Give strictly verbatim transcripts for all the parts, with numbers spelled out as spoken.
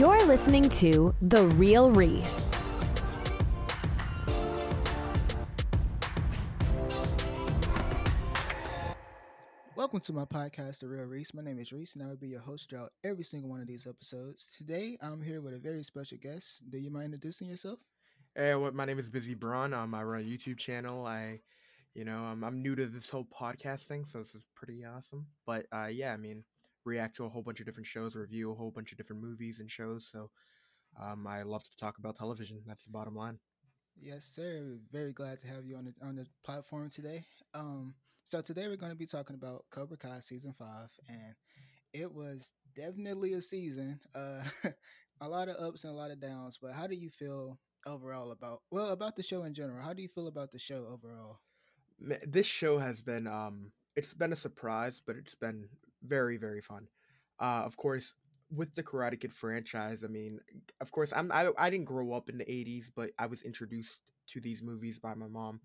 You're listening to The Real Reese. Welcome to my podcast, The Real Reese. My name is Reese, and I will be your host throughout every single one of these episodes. Today, I'm here with a very special guest. Do you mind introducing yourself? Hey, what? Well, my name is Bizzy Bron. Um, I run a YouTube channel. I, you know, I'm, I'm new to this whole podcast thing, so this is pretty awesome. But uh, yeah, I mean, react to a whole bunch of different shows, review a whole bunch of different movies and shows. So um, I love to talk about television. That's the bottom line. Yes, sir. We're very glad to have you on the on the platform today. Um, so today we're going to be talking about Cobra Kai season five, and it was definitely a season, uh, a lot of ups and a lot of downs. But how do you feel overall about well about the show in general? How do you feel about the show overall? This show has been um, it's been a surprise, but it's been very, very fun. Uh, of course, with the Karate Kid franchise, I mean, of course, I'm, I I didn't grow up in the eighties, but I was introduced to these movies by my mom.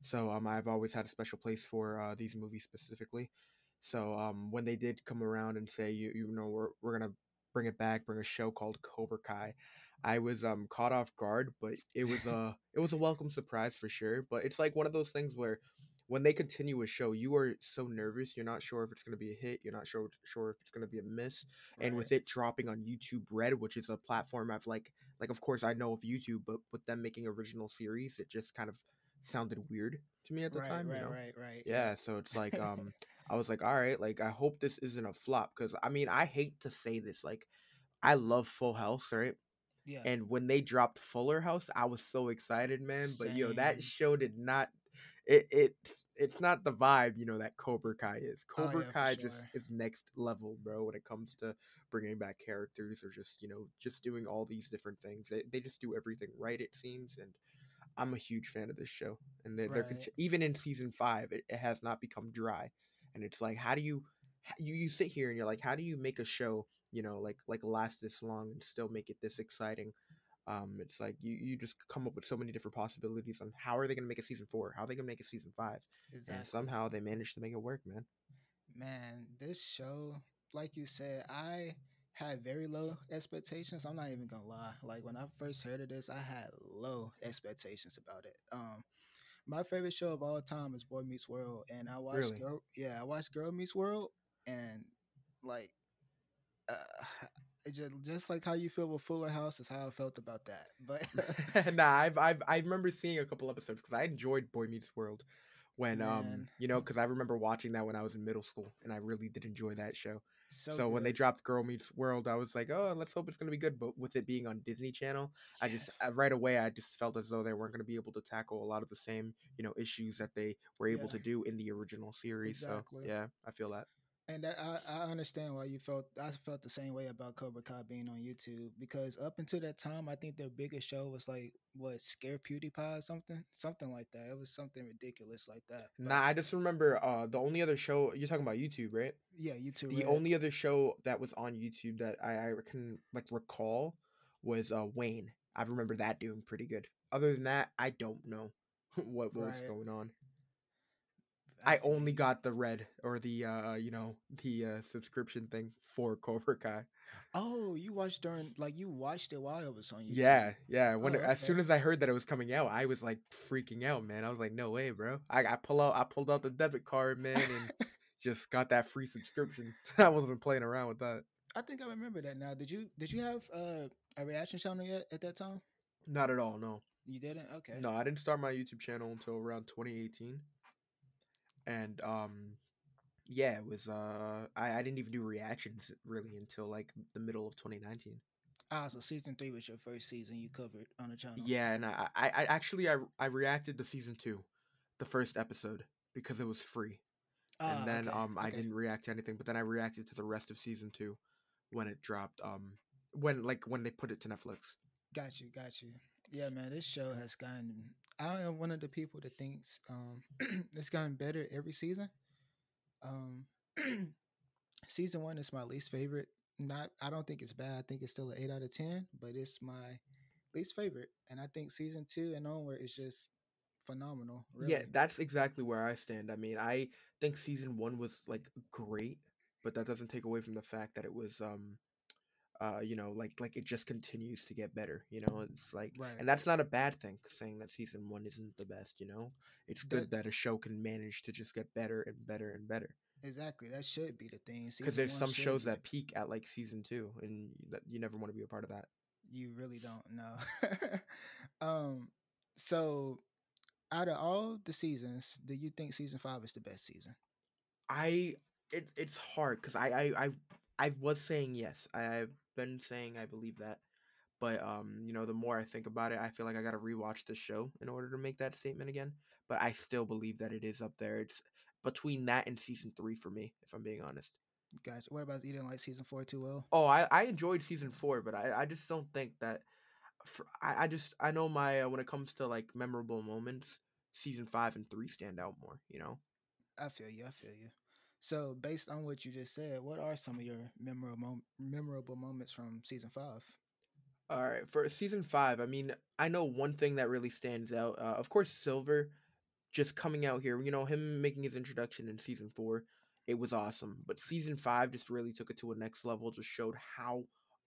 So um, I've always had a special place for uh, these movies specifically. So um, when they did come around and say, you you know, we're we're going to bring it back, bring a show called Cobra Kai, I was um, caught off guard, but it was a it was a welcome surprise for sure. But it's like one of those things where when they continue a show, you are so nervous. You're not sure if it's going to be a hit. You're not sure sure if it's going to be a miss. Right. And with it dropping on YouTube Red, which is a platform I've like, like of course I know of YouTube, but with them making original series, it just kind of sounded weird to me at the right, time. Right, you know? right, right. Yeah, so it's like um, I was like, all right, like I hope this isn't a flop, because I mean, I hate to say this, like I love Full House, right? Yeah. And when they dropped Fuller House, I was so excited, man. Same. But yo, that show did not. It it's it's not the vibe, you know, that Cobra Kai is. Cobra oh, yeah, Kai sure. just is next level, bro, when it comes to bringing back characters or just, you know, just doing all these different things. They they just do everything right, it seems, and I'm a huge fan of this show. And they're, right. they're cont- even in season five, it, it has not become dry. And it's like, how do you, you you sit here and you're like, how do you make a show, you know, like like last this long and still make it this exciting? Um, it's like you, you just come up with so many different possibilities on how are they going to make a season four? How are they going to make a season five? Exactly. And somehow they managed to make it work, man. Man, this show, like you said, I had very low expectations. I'm not even going to lie. Like when I first heard of this, I had low expectations about it. Um, my favorite show of all time is Boy Meets World. And I watched, really? Girl, yeah, I watched Girl Meets World, and like, uh, Just, just like how you feel with Fuller House is how I felt about that. But nah, I've, I've I remember seeing a couple episodes because I enjoyed Boy Meets World when Man. um you know because I remember watching that when I was in middle school, and I really did enjoy that show. So, so when they dropped Girl Meets World, I was like, oh, let's hope it's gonna be good. But with it being on Disney Channel, yeah. I just right away I just felt as though they weren't gonna be able to tackle a lot of the same you know issues that they were able yeah. to do in the original series. Exactly. So yeah, I feel that. And I, I understand why you felt, I felt the same way about Cobra Kai being on YouTube, because up until that time, I think their biggest show was like, what, Scare PewDiePie or something? Something like that. It was something ridiculous like that. But nah, I just remember uh, the only other show, you're talking about YouTube, right? Yeah, YouTube. The right? only other show that was on YouTube that I, I can like recall was uh, Wayne. I remember that doing pretty good. Other than that, I don't know what, what right. was going on. I only got the red or the, uh, you know, the uh, subscription thing for Cobra Kai. Oh, you watched during, like, you watched it while it was on YouTube. Yeah, yeah. When oh, okay. As soon as I heard that it was coming out, I was, like, freaking out, man. I was like, no way, bro. I, I, pull out, I pulled out the debit card, man, and just got that free subscription. I wasn't playing around with that. I think I remember that now. Did you Did you have uh, a reaction channel yet at that time? Not at all, no. You didn't? Okay. No, I didn't start my YouTube channel until around twenty eighteen. And, um, yeah, it was, uh, I, I didn't even do reactions really until like the middle of twenty nineteen. Ah, so season three was your first season you covered on the channel. Yeah. And I, I, I actually, I, I reacted to season two, the first episode, because it was free. Ah, and then, okay, um, I okay. didn't react to anything, but then I reacted to the rest of season two when it dropped, um, when, like when they put it to Netflix. Got you. Got you. Yeah, man, this show has gotten, I am one of the people that thinks um, it's gotten better every season. Um, season one is my least favorite. Not, I don't think it's bad. I think it's still an eight out of ten, but it's my least favorite. And I think season two and onward is just phenomenal. Really. Yeah, that's exactly where I stand. I mean, I think season one was like great, but that doesn't take away from the fact that it was um, uh, you know, like like it just continues to get better, you know. It's like, right. And that's not a bad thing, saying that season one isn't the best, you know. It's good that, that a show can manage to just get better and better and better. Exactly, that should be the thing. Because there's some shows be. that peak at like season two, and that you never want to be a part of that. You really don't know. um, so out of all the seasons, do you think season five is the best season? I it it's hard because I, I I I was saying yes. I, I've been saying I believe that, but um, you know, the more I think about it, I feel like I got to rewatch the show in order to make that statement again. But I still believe that it is up there. It's between that and season three for me, if I'm being honest. Gotcha. What about you? Didn't like season four too well? Oh, I, I enjoyed season four, but I, I just don't think that. For, I, I just I know my uh, when it comes to like memorable moments, season five and three stand out more. You know. I feel you. I feel you. So based on what you just said, what are some of your memorable memorable moments from season five? All right, for season five, I mean, I know one thing that really stands out. Uh, of course, Silver. Just coming out here, you know, him making his introduction in season four, it was awesome. But season five just really took it to a next level, just showed how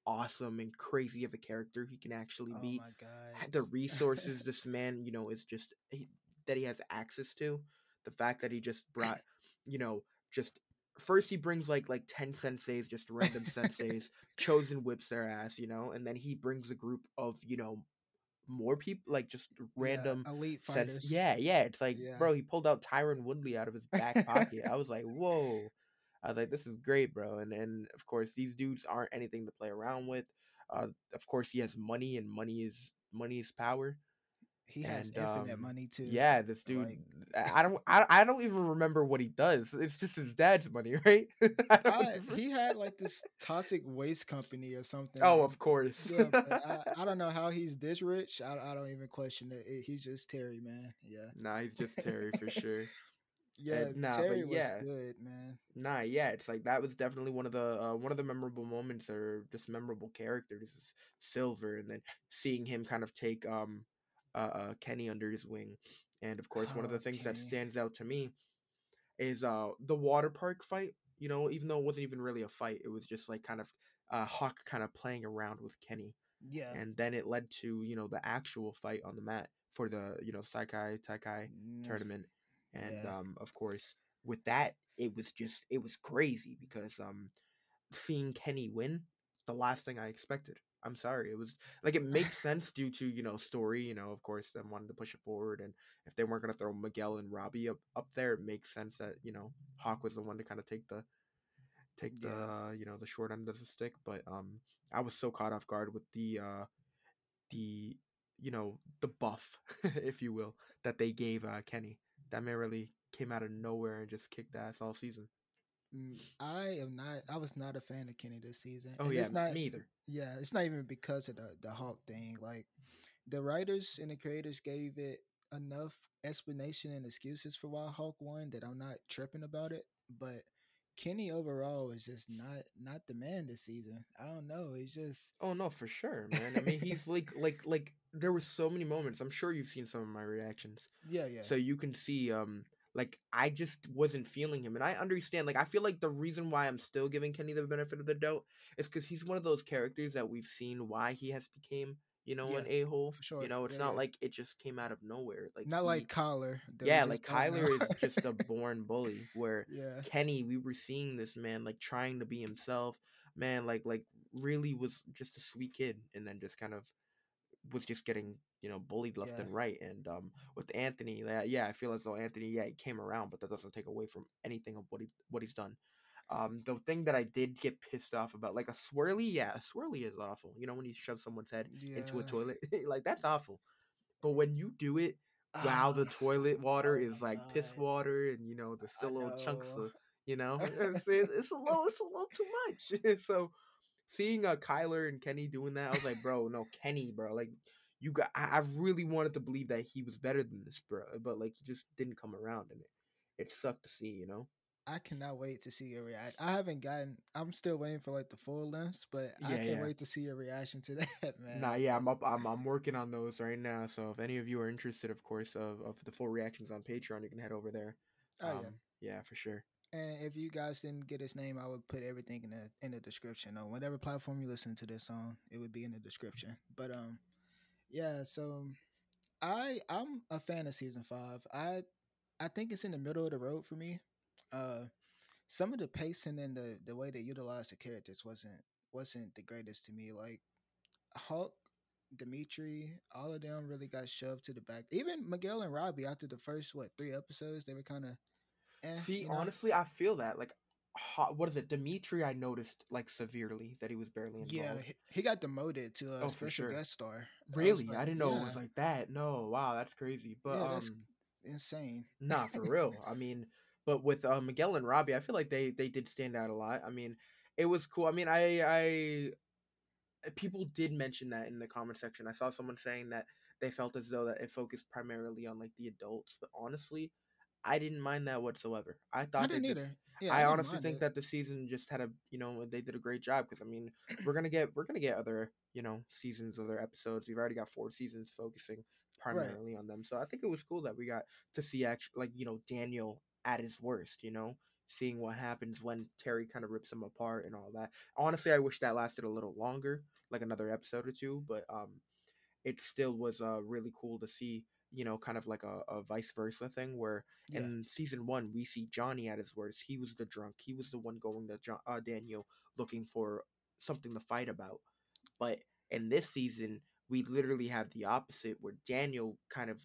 awesome and crazy of a character he can actually be. Oh my God. Had the resources this man, you know, is just he, that he has access to. The fact that he just brought, you know, just first he brings like like ten senseis, just random senseis, Chosen whips their ass, you know, and then he brings a group of, you know, more people, like just random yeah, elite fighters. Sets. Yeah, yeah. It's like, yeah. Bro, he pulled out Tyron Woodley out of his back pocket. I was like, whoa. I was like, this is great, bro. And and of course, these dudes aren't anything to play around with. Uh, of course, he has money, and money is money is power. He and, has infinite um, money too. Yeah, this dude. Like... I don't. I, I don't even remember what he does. It's just his dad's money, right? I I, he had like this toxic waste company or something. Oh, of course. Yeah, I, I don't know how he's this rich. I, I don't even question it. it. He's just Terry, man. Yeah. Nah, he's just Terry for sure. yeah, and, nah, Terry but, yeah. was good, man. Nah, yeah. It's like that was definitely one of the uh, one of the memorable moments, or just memorable characters, is Silver, and then seeing him kind of take um. Uh, uh Kenny under his wing. And of course, oh, one of the things Kenny. that stands out to me is uh the water park fight, you know, even though it wasn't even really a fight, it was just like kind of uh Hawk kind of playing around with Kenny. Yeah. And then it led to, you know, the actual fight on the mat for the, you know, Sekai Taikai mm. tournament. And yeah. um of course with that, it was just it was crazy because um seeing Kenny win, the last thing I expected. I'm sorry. It was like, it makes sense due to, you know, story, you know, of course, them wanted to push it forward. And if they weren't going to throw Miguel and Robbie up, up there, it makes sense that, you know, Hawk was the one to kind of take the, take yeah. the, uh, you know, the short end of the stick. But um, I was so caught off guard with the, uh, the, you know, the buff, if you will, that they gave uh, Kenny. That man really came out of nowhere and just kicked ass all season. I am not. I was not a fan of Kenny this season. Oh and yeah, it's not, me either. Yeah, it's not even because of the the Hawk thing. Like, the writers and the creators gave it enough explanation and excuses for why Hawk won that I'm not tripping about it. But Kenny overall is just not not the man this season. I don't know. He's just. Oh no, for sure, man. I mean, he's like like like. There were so many moments. I'm sure you've seen some of my reactions. Yeah, yeah. So you can see. Um. Like, I just wasn't feeling him. And I understand, like, I feel like the reason why I'm still giving Kenny the benefit of the doubt is because he's one of those characters that we've seen why he has became, you know, yeah, an a-hole. For sure. You know, it's yeah, not yeah. like it just came out of nowhere. Like Not he, like Kyler. Yeah, like Kyler is just a born bully, where yeah. Kenny, we were seeing this man, like, trying to be himself. Man, like, like really was just a sweet kid, and then just kind of was just getting... you know, bullied left yeah. and right. And um, with Anthony, yeah, I feel as though Anthony, yeah, he came around, but that doesn't take away from anything of what he what he's done. Um, the thing that I did get pissed off about, like a swirly, yeah, a swirly is awful. You know, when you shove someone's head yeah. into a toilet, like that's awful. But when you do it uh, while the toilet water oh is like God. piss water, and you know, there's still little chunks of, you know, it's, it's a little, it's a little too much. So seeing uh, Kyler and Kenny doing that, I was like, bro, no, Kenny, bro, like. You got. I really wanted to believe that he was better than this, bro, but like he just didn't come around, and it, it sucked to see. You know, I cannot wait to see your reaction. I haven't gotten. I'm still waiting for like the full lengths, but yeah, I can't yeah. wait to see your reaction to that, man. Nah, yeah, I'm up. I'm I'm working on those right now. So if any of you are interested, of course, of, of the full reactions on Patreon, you can head over there. Oh um, yeah, yeah, for sure. And if you guys didn't get his name, I would put everything in the in the description. On whatever platform you listen to this on, it would be in the description. But um, yeah. So I I'm a fan of season five. I I think it's in the middle of the road for me. Uh, some of the pacing and the the way they utilized the characters wasn't wasn't the greatest to me. Like Hulk, Dimitri, all of them really got shoved to the back. Even Miguel and Robbie after the first what three episodes, they were kind of. Eh, See, you know? Honestly, I feel that. Like, what is it? Dimitri, I noticed, like, severely that he was barely involved. Yeah, he, he got demoted to a oh, special sure. guest star. Really? I, like, I didn't know yeah. it was like that. No, wow, that's crazy. But yeah, that's um, insane. Nah, for real. I mean, but with uh, Miguel and Robbie, I feel like they, they did stand out a lot. I mean, it was cool. I mean, I, I people did mention that in the comment section. I saw someone saying that they felt as though that it focused primarily on, like, the adults. But honestly, I didn't mind that whatsoever. I thought I didn't they did, either. Yeah, I, I honestly think it. that the season just had a, you know, they did a great job because I mean, we're going to get we're going to get other, you know, seasons, other episodes. We've already got four seasons focusing primarily right. on them. So I think it was cool that we got to see actually, like, you know, Daniel at his worst, you know, seeing what happens when Terry kind of rips him apart and all that. Honestly, I wish that lasted a little longer, like another episode or two, but um it still was uh really cool to see, you know, kind of like a, a vice versa thing where yeah. in season one, we see Johnny at his worst. He was the drunk. He was the one going to John, uh, Daniel looking for something to fight about. But in this season, we literally have the opposite where Daniel kind of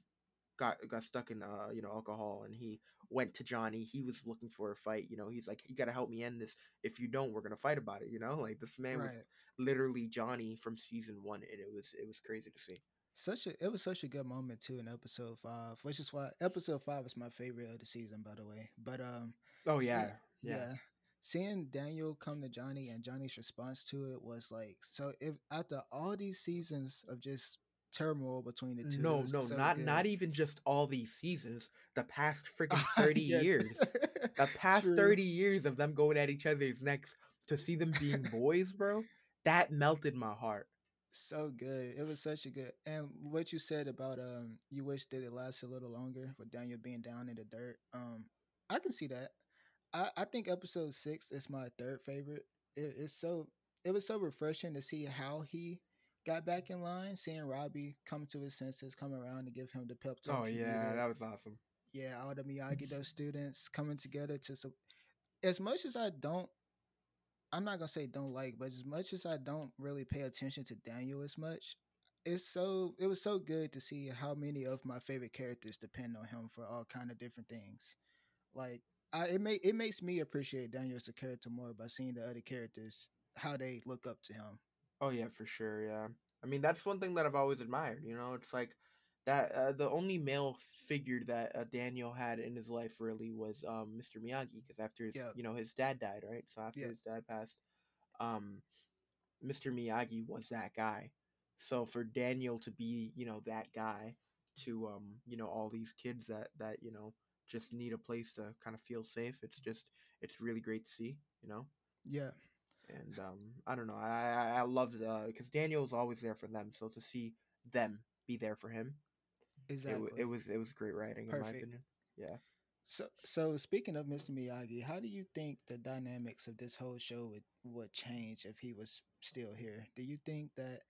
got got stuck in, uh, you know, alcohol and he went to Johnny. He was looking for a fight. You know, he's like, you got to help me end this. If you don't, we're going to fight about it. You know, like this man right. was literally Johnny from season one. And it was it was crazy to see. Such a it was such a good moment too in episode five, which is why episode five is my favorite of the season, by the way. But um, oh yeah, see, yeah. yeah, seeing Daniel come to Johnny and Johnny's response to it was like so. If after all these seasons of just turmoil between the two, no, no, so not good. Not even just all these seasons, the past freaking thirty yeah. years, the past True. thirty years of them going at each other's necks to see them being boys, bro, that melted my heart. So good. It was such a good. And what you said about um, you wish that it lasted a little longer with Daniel being down in the dirt. Um, I can see that. I, I think episode six is my third favorite. It, it's so it was so refreshing to see how he got back in line, seeing Robbie come to his senses, come around and give him the pep talk. Oh yeah, that was awesome. Yeah, all the Miyagi-Do students coming together to. So, as much as I don't. I'm not going to say don't like, but as much as I don't really pay attention to Daniel as much, it's so it was so good to see how many of my favorite characters depend on him for all kind of different things. Like, I, it, may, it makes me appreciate Daniel as a character more by seeing the other characters, how they look up to him. Oh, yeah, for sure, yeah. I mean, that's one thing that I've always admired, you know? It's like that uh, the only male figure that uh, Daniel had in his life really was um, Mister Miyagi, because after his, yep. you know, his dad died, right? So after yep. his dad passed, um, Mister Miyagi was that guy. So for Daniel to be, you know, that guy to, um, you know, all these kids that, that, you know, just need a place to kind of feel safe. It's just, it's really great to see, you know? Yeah. And um, I don't know. I, I, I loved it because uh, Daniel was always there for them. So to see them be there for him. Exactly. It, it was it was great writing Perfect. in my opinion. Yeah. So so speaking of Mister Miyagi, how do you think the dynamics of this whole show would, would change if he was still here? Do you think that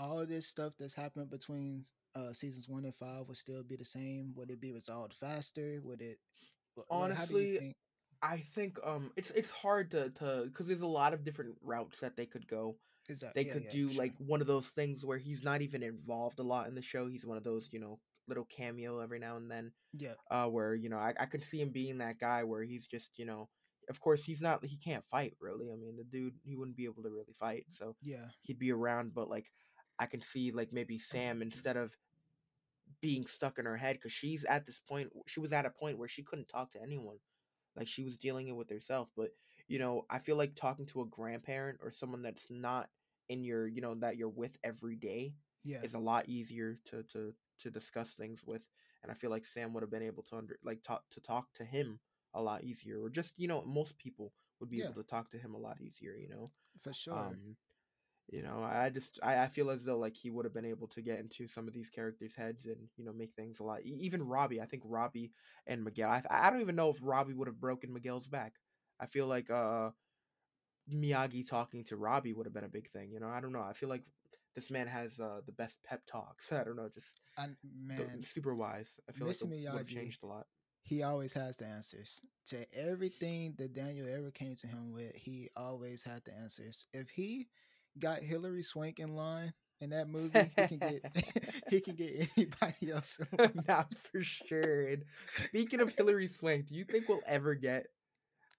all of this stuff that's happened between uh, seasons one and five would still be the same? Would it be resolved faster? Would it? Honestly, how do you think? I think um it's it's hard to to because there's a lot of different routes that they could go. Exactly. They yeah, could yeah, do sure. like one of those things where he's not even involved a lot in the show. He's one of those, you know, little cameo every now and then. Yeah. Uh, where, you know, I, I could see him being that guy where he's just, you know, of course he's not, he can't fight really. I mean, the dude, he wouldn't be able to really fight. So yeah, he'd be around, but like, I can see like maybe Sam instead of being stuck in her head. Cause she's at this point, she was at a point where she couldn't talk to anyone. Like she was dealing it with herself, but you know, I feel like talking to a grandparent or someone that's not, in your, you know, that you're with every day yeah. is a lot easier to, to, to discuss things with. And I feel like Sam would have been able to under like talk to talk to him a lot easier, or just, you know, most people would be yeah. able to talk to him a lot easier, you know, for sure. Um, You know, I just I, I feel as though like he would have been able to get into some of these characters' heads and, you know, make things a lot. Even Robbie, I think Robbie and Miguel. I I don't even know if Robbie would have broken Miguel's back. I feel like uh Miyagi talking to Robbie would have been a big thing. You know, I don't know. I feel like this man has uh, the best pep talks. I don't know, just and man, the, super wise. I feel like it would have changed a lot. He always has the answers to everything that Daniel ever came to him with. He always had the answers. If he got Hillary Swank in line in that movie, he can get he can get anybody else. Not for sure. And speaking of Hillary Swank, do you think we'll ever get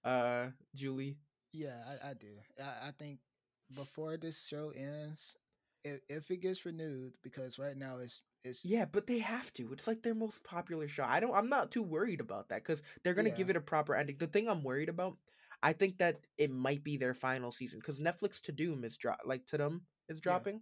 uh Julie? Yeah, I, I do. I, I think before this show ends, if, if it gets renewed, because right now it's it's yeah, but they have to. It's like their most popular show. I don't. I'm not too worried about that because they're gonna yeah. give it a proper ending. The thing I'm worried about, I think that it might be their final season because Netflix To Doom is dro- like To Doom is dropping,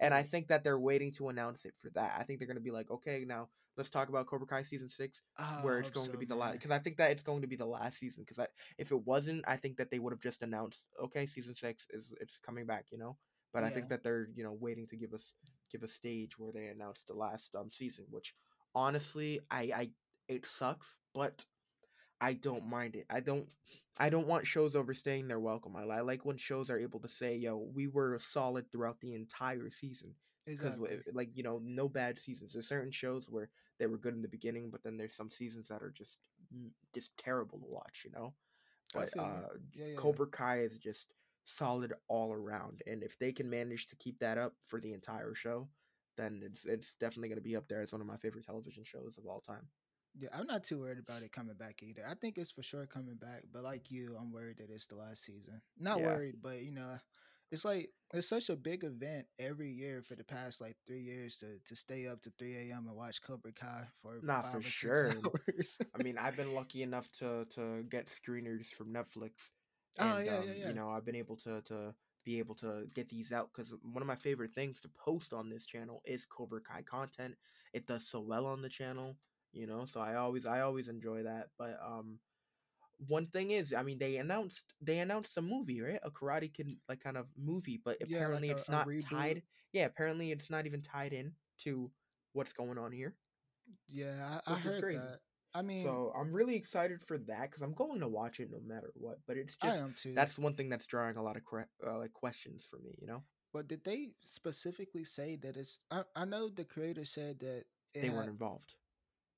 yeah. and I think that they're waiting to announce it for that. I think they're gonna be like, okay, now let's talk about Cobra Kai season six, oh, where it's going so, to be the last. Because I think that it's going to be the last season. Because if it wasn't, I think that they would have just announced, okay, season six is it's coming back, you know. But yeah. I think that they're, you know, waiting to give us give a stage where they announced the last um season, which honestly, I, I it sucks, but I don't mind it. I don't I don't want shows overstaying their welcome. I, I like when shows are able to say, yo, we were solid throughout the entire season. Because, exactly. like, you know, no bad seasons. There's certain shows where they were good in the beginning, but then there's some seasons that are just just terrible to watch, you know? But uh, yeah, yeah, Cobra Kai is just solid all around, and if they can manage to keep that up for the entire show, then it's it's definitely going to be up there as one of my favorite television shows of all time. Yeah, I'm not too worried about it coming back either. I think it's for sure coming back, but like you, I'm worried that it's the last season. Not yeah. worried, but you know, it's like it's such a big event every year for the past like three years to to stay up to three a.m. and watch Cobra Kai for not five for or sure. six hours. I mean, I've been lucky enough to to get screeners from Netflix. And, oh, yeah, um, yeah, yeah. you know, I've been able to, to be able to get these out because one of my favorite things to post on this channel is Cobra Kai content. It does so well on the channel, you know, so I always I always enjoy that. But um, one thing is, I mean, they announced they announced a movie, right? A Karate Kid like kind of movie, but apparently yeah, like a, it's not tied. Yeah, apparently it's not even tied in to what's going on here. Yeah, I, I heard crazy. that. I mean, so I'm really excited for that because I'm going to watch it no matter what. But it's just I am too. That's one thing that's drawing a lot of cre- uh, like questions for me, you know. But did they specifically say that it's? I, I know the creator said that it they had, weren't involved.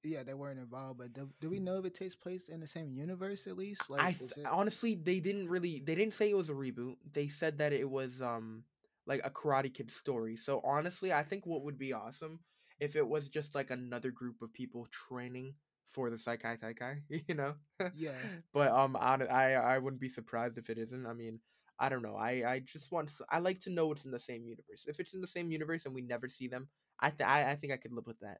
Yeah, they weren't involved. But do, do we know if it takes place in the same universe at least? Like, I th- it... honestly, they didn't really. They didn't say it was a reboot. They said that it was um like a Karate Kid story. So honestly, I think what would be awesome if it was just like another group of people training for the Sekai Taikai, you know? Yeah. But um, I, I I wouldn't be surprised if it isn't. I mean, I don't know. I, I just want... I like to know it's in the same universe. If it's in the same universe and we never see them, I, th- I, I think I could live with that.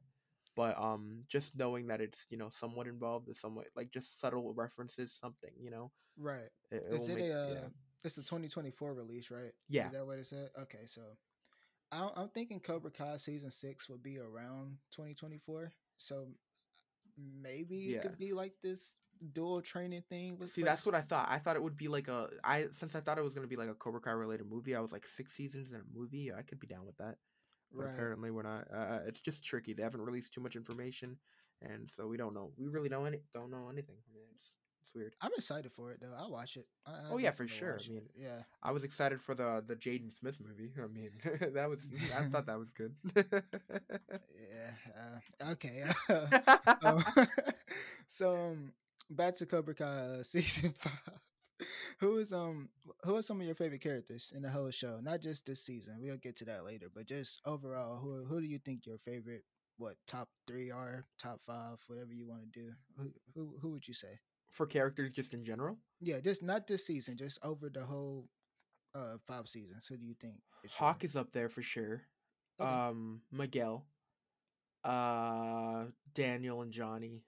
But um, just knowing that it's, you know, somewhat involved is somewhat... Like, just subtle references, something, you know? Right. It, it is it make, a... Yeah. It's the twenty twenty-four release, right? Yeah. Is that what it said? Okay, so... I, I'm thinking Cobra Kai Season six will be around twenty twenty-four. So... Maybe yeah. it could be like this dual training thing. With See, like... that's what I thought. I thought it would be like a... I Since I thought it was going to be like a Cobra Kai related movie, I was like six seasons in a movie. I could be down with that. But right. apparently we're not. Uh, it's just tricky. They haven't released too much information. And so we don't know. We really don't, any, don't know anything. I mean, it's, it's weird. I'm excited for it, though. I'll watch it. I, I oh, yeah, for sure. I mean, it. yeah. I was excited for the, the Jaden Smith movie. I mean, that was... I thought that was good. yeah. Uh, okay. um, so, um, back to Cobra Kai uh, season five. Who is um who are some of your favorite characters in the whole show? Not just this season. We'll get to that later, but just overall, who who do you think your favorite what top three are, top five, whatever you want to do? Who who who would you say? For characters just in general? Yeah, just not this season, just over the whole uh five seasons. Who do you think? Hawk is up there for sure. Okay. Um Miguel. Uh Daniel and Johnny.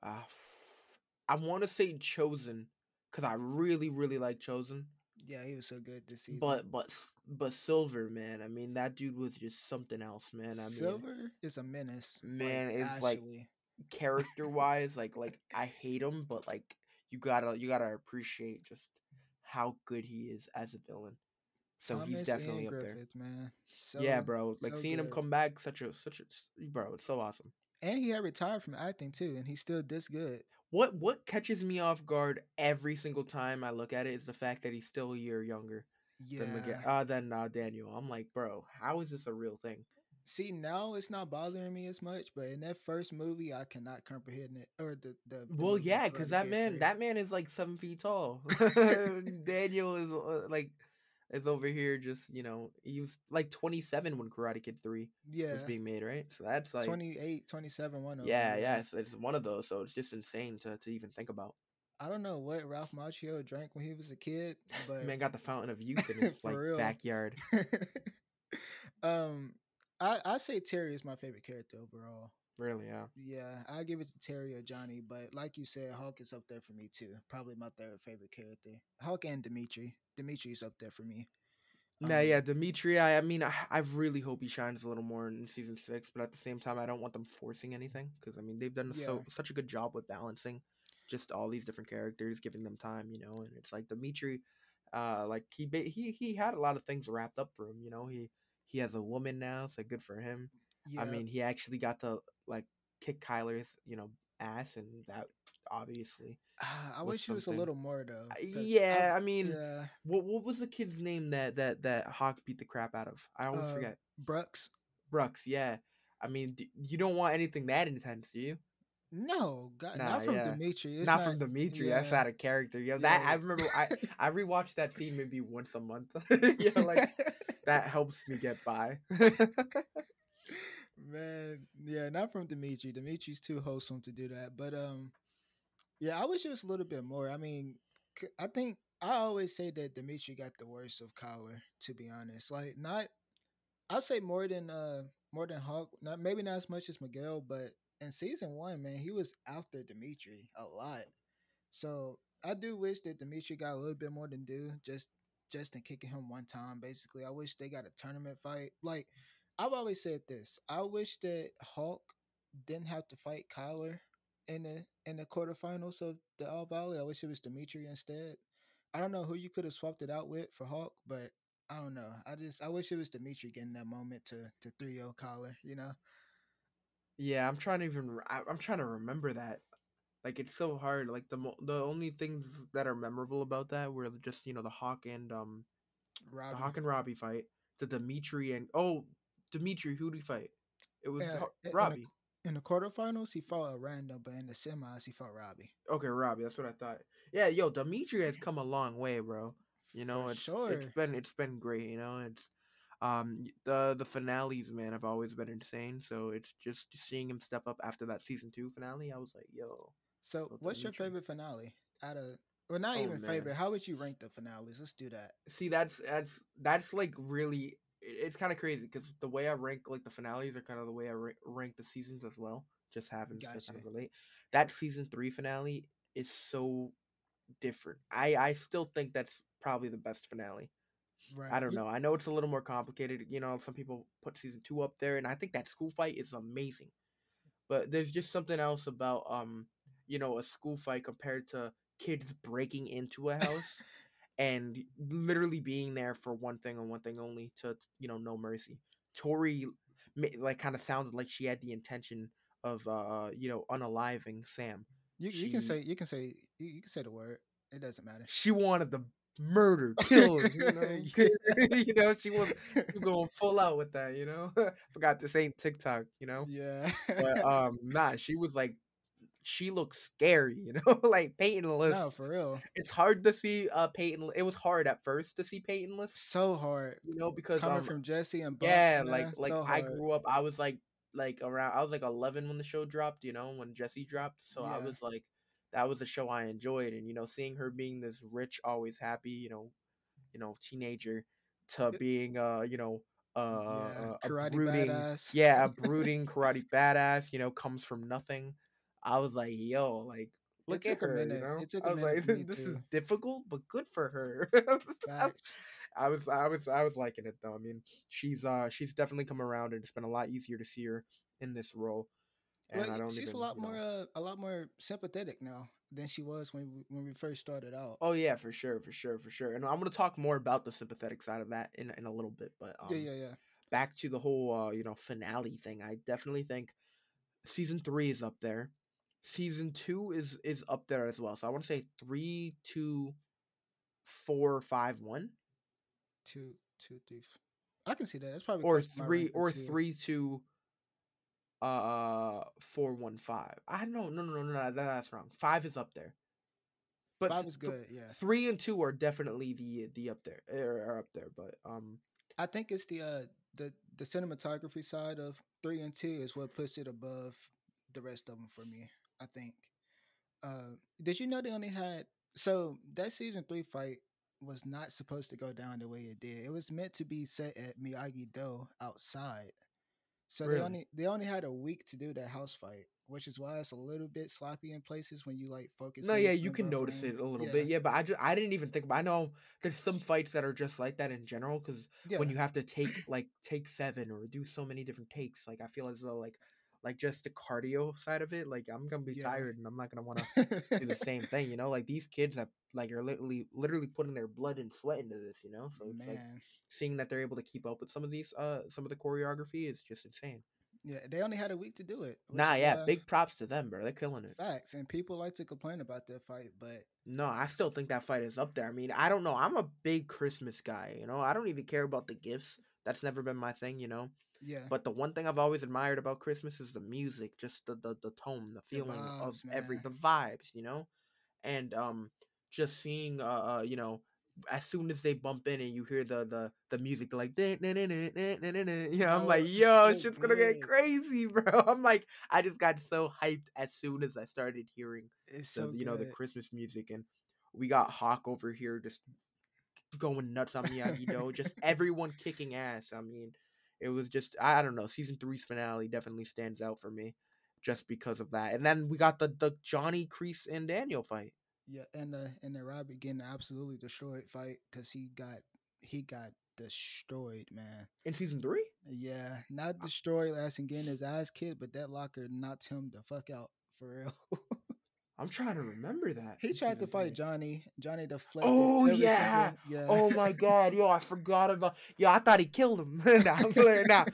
Uh f- I want to say Chosen. Because I really, really like Chosen. Yeah, he was so good this season. But but but Silver, man, I mean, that dude was just something else, man. I Silver mean, is a menace. Man, like, it's actually. like character-wise, like like I hate him, but like you gotta you gotta appreciate just how good he is as a villain. So I he's definitely Ian up Griffith, there, man. So, yeah, bro. Like so seeing good. him come back, such a such a bro. It's so awesome. And he had retired from acting too, and he's still this good. What what catches me off guard every single time I look at it is the fact that he's still a year younger yeah. than Miguel, uh, than uh, Daniel. I'm like, bro, how is this a real thing? See, now it's not bothering me as much, but in that first movie, I cannot comprehend it. Or the, the, the well, yeah, because that man, there. that man is like seven feet tall. Daniel is uh, like. Is over here just, you know, he was like twenty-seven when Karate Kid three yeah. was being made, right? So that's like... twenty-eight, twenty-seven, one of them. Yeah, yeah, it's, it's one of those, so it's just insane to, to even think about. I don't know what Ralph Macchio drank when he was a kid, but... Man got the fountain of youth in his, like, real. backyard. um, I, I say Terry is my favorite character overall. Really, yeah. Yeah, I give it to Terry or Johnny, but like you said, Hulk is up there for me too. Probably my third favorite character. Hulk and Dimitri. Dimitri's up there for me. Um, no, nah, yeah, Dimitri. I, I mean, I, I really hope he shines a little more in season six, but at the same time, I don't want them forcing anything because I mean, they've done yeah. so such a good job with balancing just all these different characters, giving them time, you know. And it's like Dimitri, uh, like he he he had a lot of things wrapped up for him, you know. He he has a woman now, so good for him. Yeah. I mean, he actually got to like kick Kyler's, you know, ass, and that obviously. Uh, I was wish something. He was a little more though. Yeah, I, I mean, yeah. what what was the kid's name that that that Hawk beat the crap out of? I always uh, forget. Brooks. Brooks, yeah. I mean, do, you don't want anything that intense, do you? No, God, nah, not from yeah. Dimitri. It's not, not from Dimitri. Yeah. That's out of character. Yo, that yeah. I remember. I I rewatched that scene maybe once a month. Yeah, like that helps me get by. Man, yeah, not from Dimitri. Dimitri's too wholesome to do that. But um, yeah, I wish it was a little bit more. I mean, I think I always say that Dimitri got the worst of Collar, to be honest. Like, not, I'll say more than uh, more than Hulk. Not maybe not as much as Miguel, but in season one, man, he was after Dimitri a lot. So I do wish that Dimitri got a little bit more than due, just just in kicking him one time. Basically, I wish they got a tournament fight, like. I've always said this. I wish that Hulk didn't have to fight Kyler in the in the quarterfinals of the All Valley. I wish it was Dimitri instead. I don't know who you could have swapped it out with for Hulk, but I don't know. I just I wish it was Dimitri getting that moment to to three oh Kyler, you know. Yeah, I'm trying to even I'm trying to remember that. Like it's so hard. Like the the only things that are memorable about that were just, you know, the Hawk and um Robbie. the Hawk and Robbie fight, the Dimitri and oh Dimitri, who did he fight? It was yeah, Robbie. In the, in the quarterfinals, he fought Randall, but in the semis, he fought Robbie. Okay, Robbie. That's what I thought. Yeah, yo, Dimitri has come a long way, bro. You know, For it's sure. it's been it's been great. You know, it's um the the finales, man, have always been insane. So it's just seeing him step up after that season two finale. I was like, yo. So, so what's Dimitri. your favorite finale? Out of well, not oh, even man. favorite. How would you rank the finales? Let's do that. See, that's that's that's like really. It's kind of crazy because the way I rank like the finales are kind of the way I ra- rank the seasons as well. Just happens gotcha. to kind of relate. That season three finale is so different. I, I still think that's probably the best finale. Right. I don't you... know. I know it's a little more complicated. You know, some people put season two up there, and I think that school fight is amazing. But there's just something else about um, you know, a school fight compared to kids breaking into a house. And literally being there for one thing and one thing only to, you know, no mercy. Tori, like, kind of sounded like she had the intention of, uh, you know, unaliving Sam. You, she, you can say, you can say, you can say the word. It doesn't matter. She wanted the murder, kill, you know. Yeah. You know, she was going full out with that, you know. Forgot this ain't TikTok, you know. Yeah. But, um, nah, she was like. She looks scary, you know, like Peyton List. No, for real. It's hard to see uh Peyton. It was hard at first to see Peyton List. So hard, you know, because coming um, from Jesse and Buck, yeah, nah, like like so I grew up. I was like like around. I was like eleven when the show dropped, you know, when Jesse dropped. So yeah. I was like, that was a show I enjoyed, and you know, seeing her being this rich, always happy, you know, you know, teenager to being uh, you know. Uh, yeah, karate a brooding, badass. Yeah, a brooding karate badass. You know, comes from nothing. I was like, yo, like, look at her, minute. you know? It took a I was minute like, this too. is difficult, but good for her. I was, I was, I was liking it though. I mean, she's, uh, she's definitely come around, and it's been a lot easier to see her in this role. And well, I don't she's even, a lot you know, more uh, a lot more sympathetic now than she was when we, when we first started out. Oh yeah, for sure, for sure, for sure. And I'm gonna talk more about the sympathetic side of that in in a little bit. But um, yeah, yeah, yeah. Back to the whole uh, you know finale thing. I definitely think season three is up there. Season two is is up there as well. So I want to say three, two, four, five, one, two, two, three. Four. I can see that. That's probably or three or too. three, two. Uh, four one five. I know, no, no, no, no, no. That's wrong. Five is up there, but five is good. Th- yeah, three and two are definitely the the up there are up there. But um, I think it's the uh the the cinematography side of three and two is what puts it above the rest of them for me. I think. Uh, did you know they only had so that season three fight was not supposed to go down the way it did. It was meant to be set at Miyagi-Do outside. So really? they only they only had a week to do that house fight, which is why it's a little bit sloppy in places when you like focus. No, yeah, you can notice it a little yeah. bit, yeah. But I just, I didn't even think about. I know there's some fights that are just like that in general because yeah. when you have to take like take seven or do so many different takes, like I feel as though like like just the cardio side of it, like I'm gonna be yeah. tired and I'm not gonna want to do the same thing, you know. Like these kids have like are literally literally putting their blood and sweat into this, you know. So it's Man. like seeing that they're able to keep up with some of these, uh, some of the choreography is just insane. Yeah, they only had a week to do it. Nah, is, yeah, uh, big props to them, bro. They're killing it. Facts, and people like to complain about that fight, but no, I still think that fight is up there. I mean, I don't know. I'm a big Christmas guy, you know. I don't even care about the gifts. That's never been my thing, you know. Yeah. But the one thing I've always admired about Christmas is the music, just the the, the tone, the feeling the vibes, of man. every the vibes, you know, and um. Just seeing, uh, uh, you know, as soon as they bump in and you hear the the the music, they're like, nah, nah, nah, nah, nah, nah, nah. You know, I'm oh, like, yo, so shit's gonna get crazy, bro. I'm like, I just got so hyped as soon as I started hearing, the, so you know, the Christmas music, and we got Hawk over here just going nuts on Miyagi-Do, just everyone kicking ass. I mean, it was just, I don't know, season three's finale definitely stands out for me, just because of that. And then we got the the Johnny, Kreese, and Daniel fight. Yeah, and the and the Robbie getting absolutely destroyed fight because he got he got destroyed, man. In season three? Yeah, not destroyed as in getting his ass kicked, but that locker knocked him the fuck out for real. I'm trying to remember that. He tried to fight Johnny. Johnny deflected. Oh yeah. yeah. Oh my god, yo, I forgot about. Yo, I thought he killed him. nah, nah.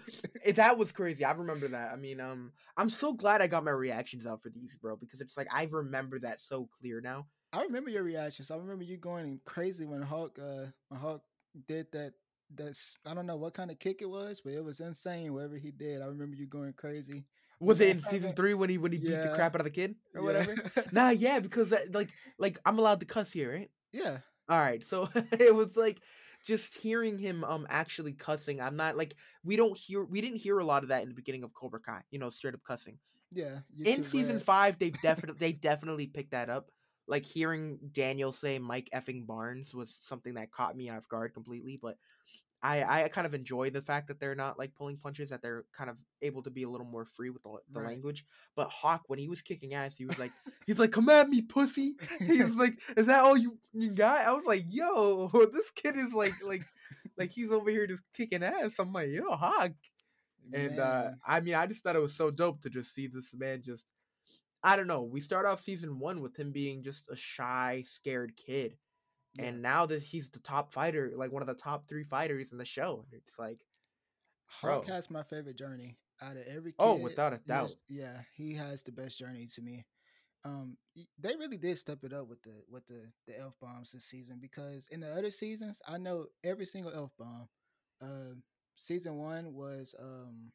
That was crazy. I remember that. I mean, um, I'm so glad I got my reactions out for these, bro, because it's like I remember that so clear now. I remember your reactions. I remember you going crazy when Hulk, uh, when Hulk did that. That's I don't know what kind of kick it was, but it was insane. Whatever he did, I remember you going crazy. Was it in season three when he when he yeah. beat the crap out of the kid or yeah. whatever? Nah, yeah, because that, like like I'm allowed to cuss here, right? Yeah. All right, so it was like just hearing him um actually cussing. I'm not like we don't hear we didn't hear a lot of that in the beginning of Cobra Kai. You know, straight up cussing. Yeah. In season red. five, they definitely they definitely picked that up. Like, hearing Daniel say Mike effing Barnes was something that caught me off guard completely, but I, I kind of enjoy the fact that they're not, like, pulling punches, that they're kind of able to be a little more free with the, the right. language. But Hawk, when he was kicking ass, he was like, he's like, come at me, pussy! He's like, is that all you, you got? I was like, yo, this kid is, like, like, like he's over here just kicking ass. I'm like, yo, Hawk. And, uh, I mean, I just thought it was so dope to just see this man just... I don't know. We start off season one with him being just a shy, scared kid. Yeah. And now that he's the top fighter, like one of the top three fighters in the show. And it's like, Hulk has my favorite journey out of every kid. Oh, without a doubt. Just, yeah. He has the best journey to me. Um, they really did step it up with the, with the, the elf bombs this season, because in the other seasons, I know every single elf bomb. Uh, season one was, um,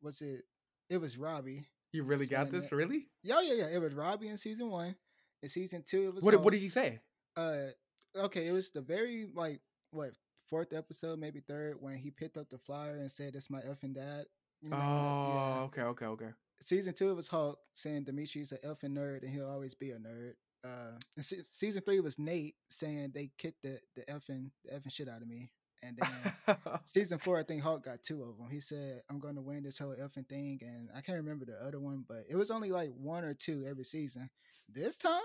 was it? It was Robbie. You really got this? That. Really? Yeah, yeah, yeah. It was Robbie in season one. In season two, it was... What, Hulk. What did you say? Uh, okay, it was the very, like, what, fourth episode, maybe third, when he picked up the flyer and said, it's my effing dad. You know, oh, yeah. okay, okay, okay. Season two, it was Hulk saying Dimitri's an effing nerd and he'll always be a nerd. Uh, se- Season three was Nate saying they kicked the, the, effing, the effing shit out of me. And then season four, I think Hulk got two of them. He said, I'm going to win this whole effing thing. And I can't remember the other one, but it was only like one or two every season. This time,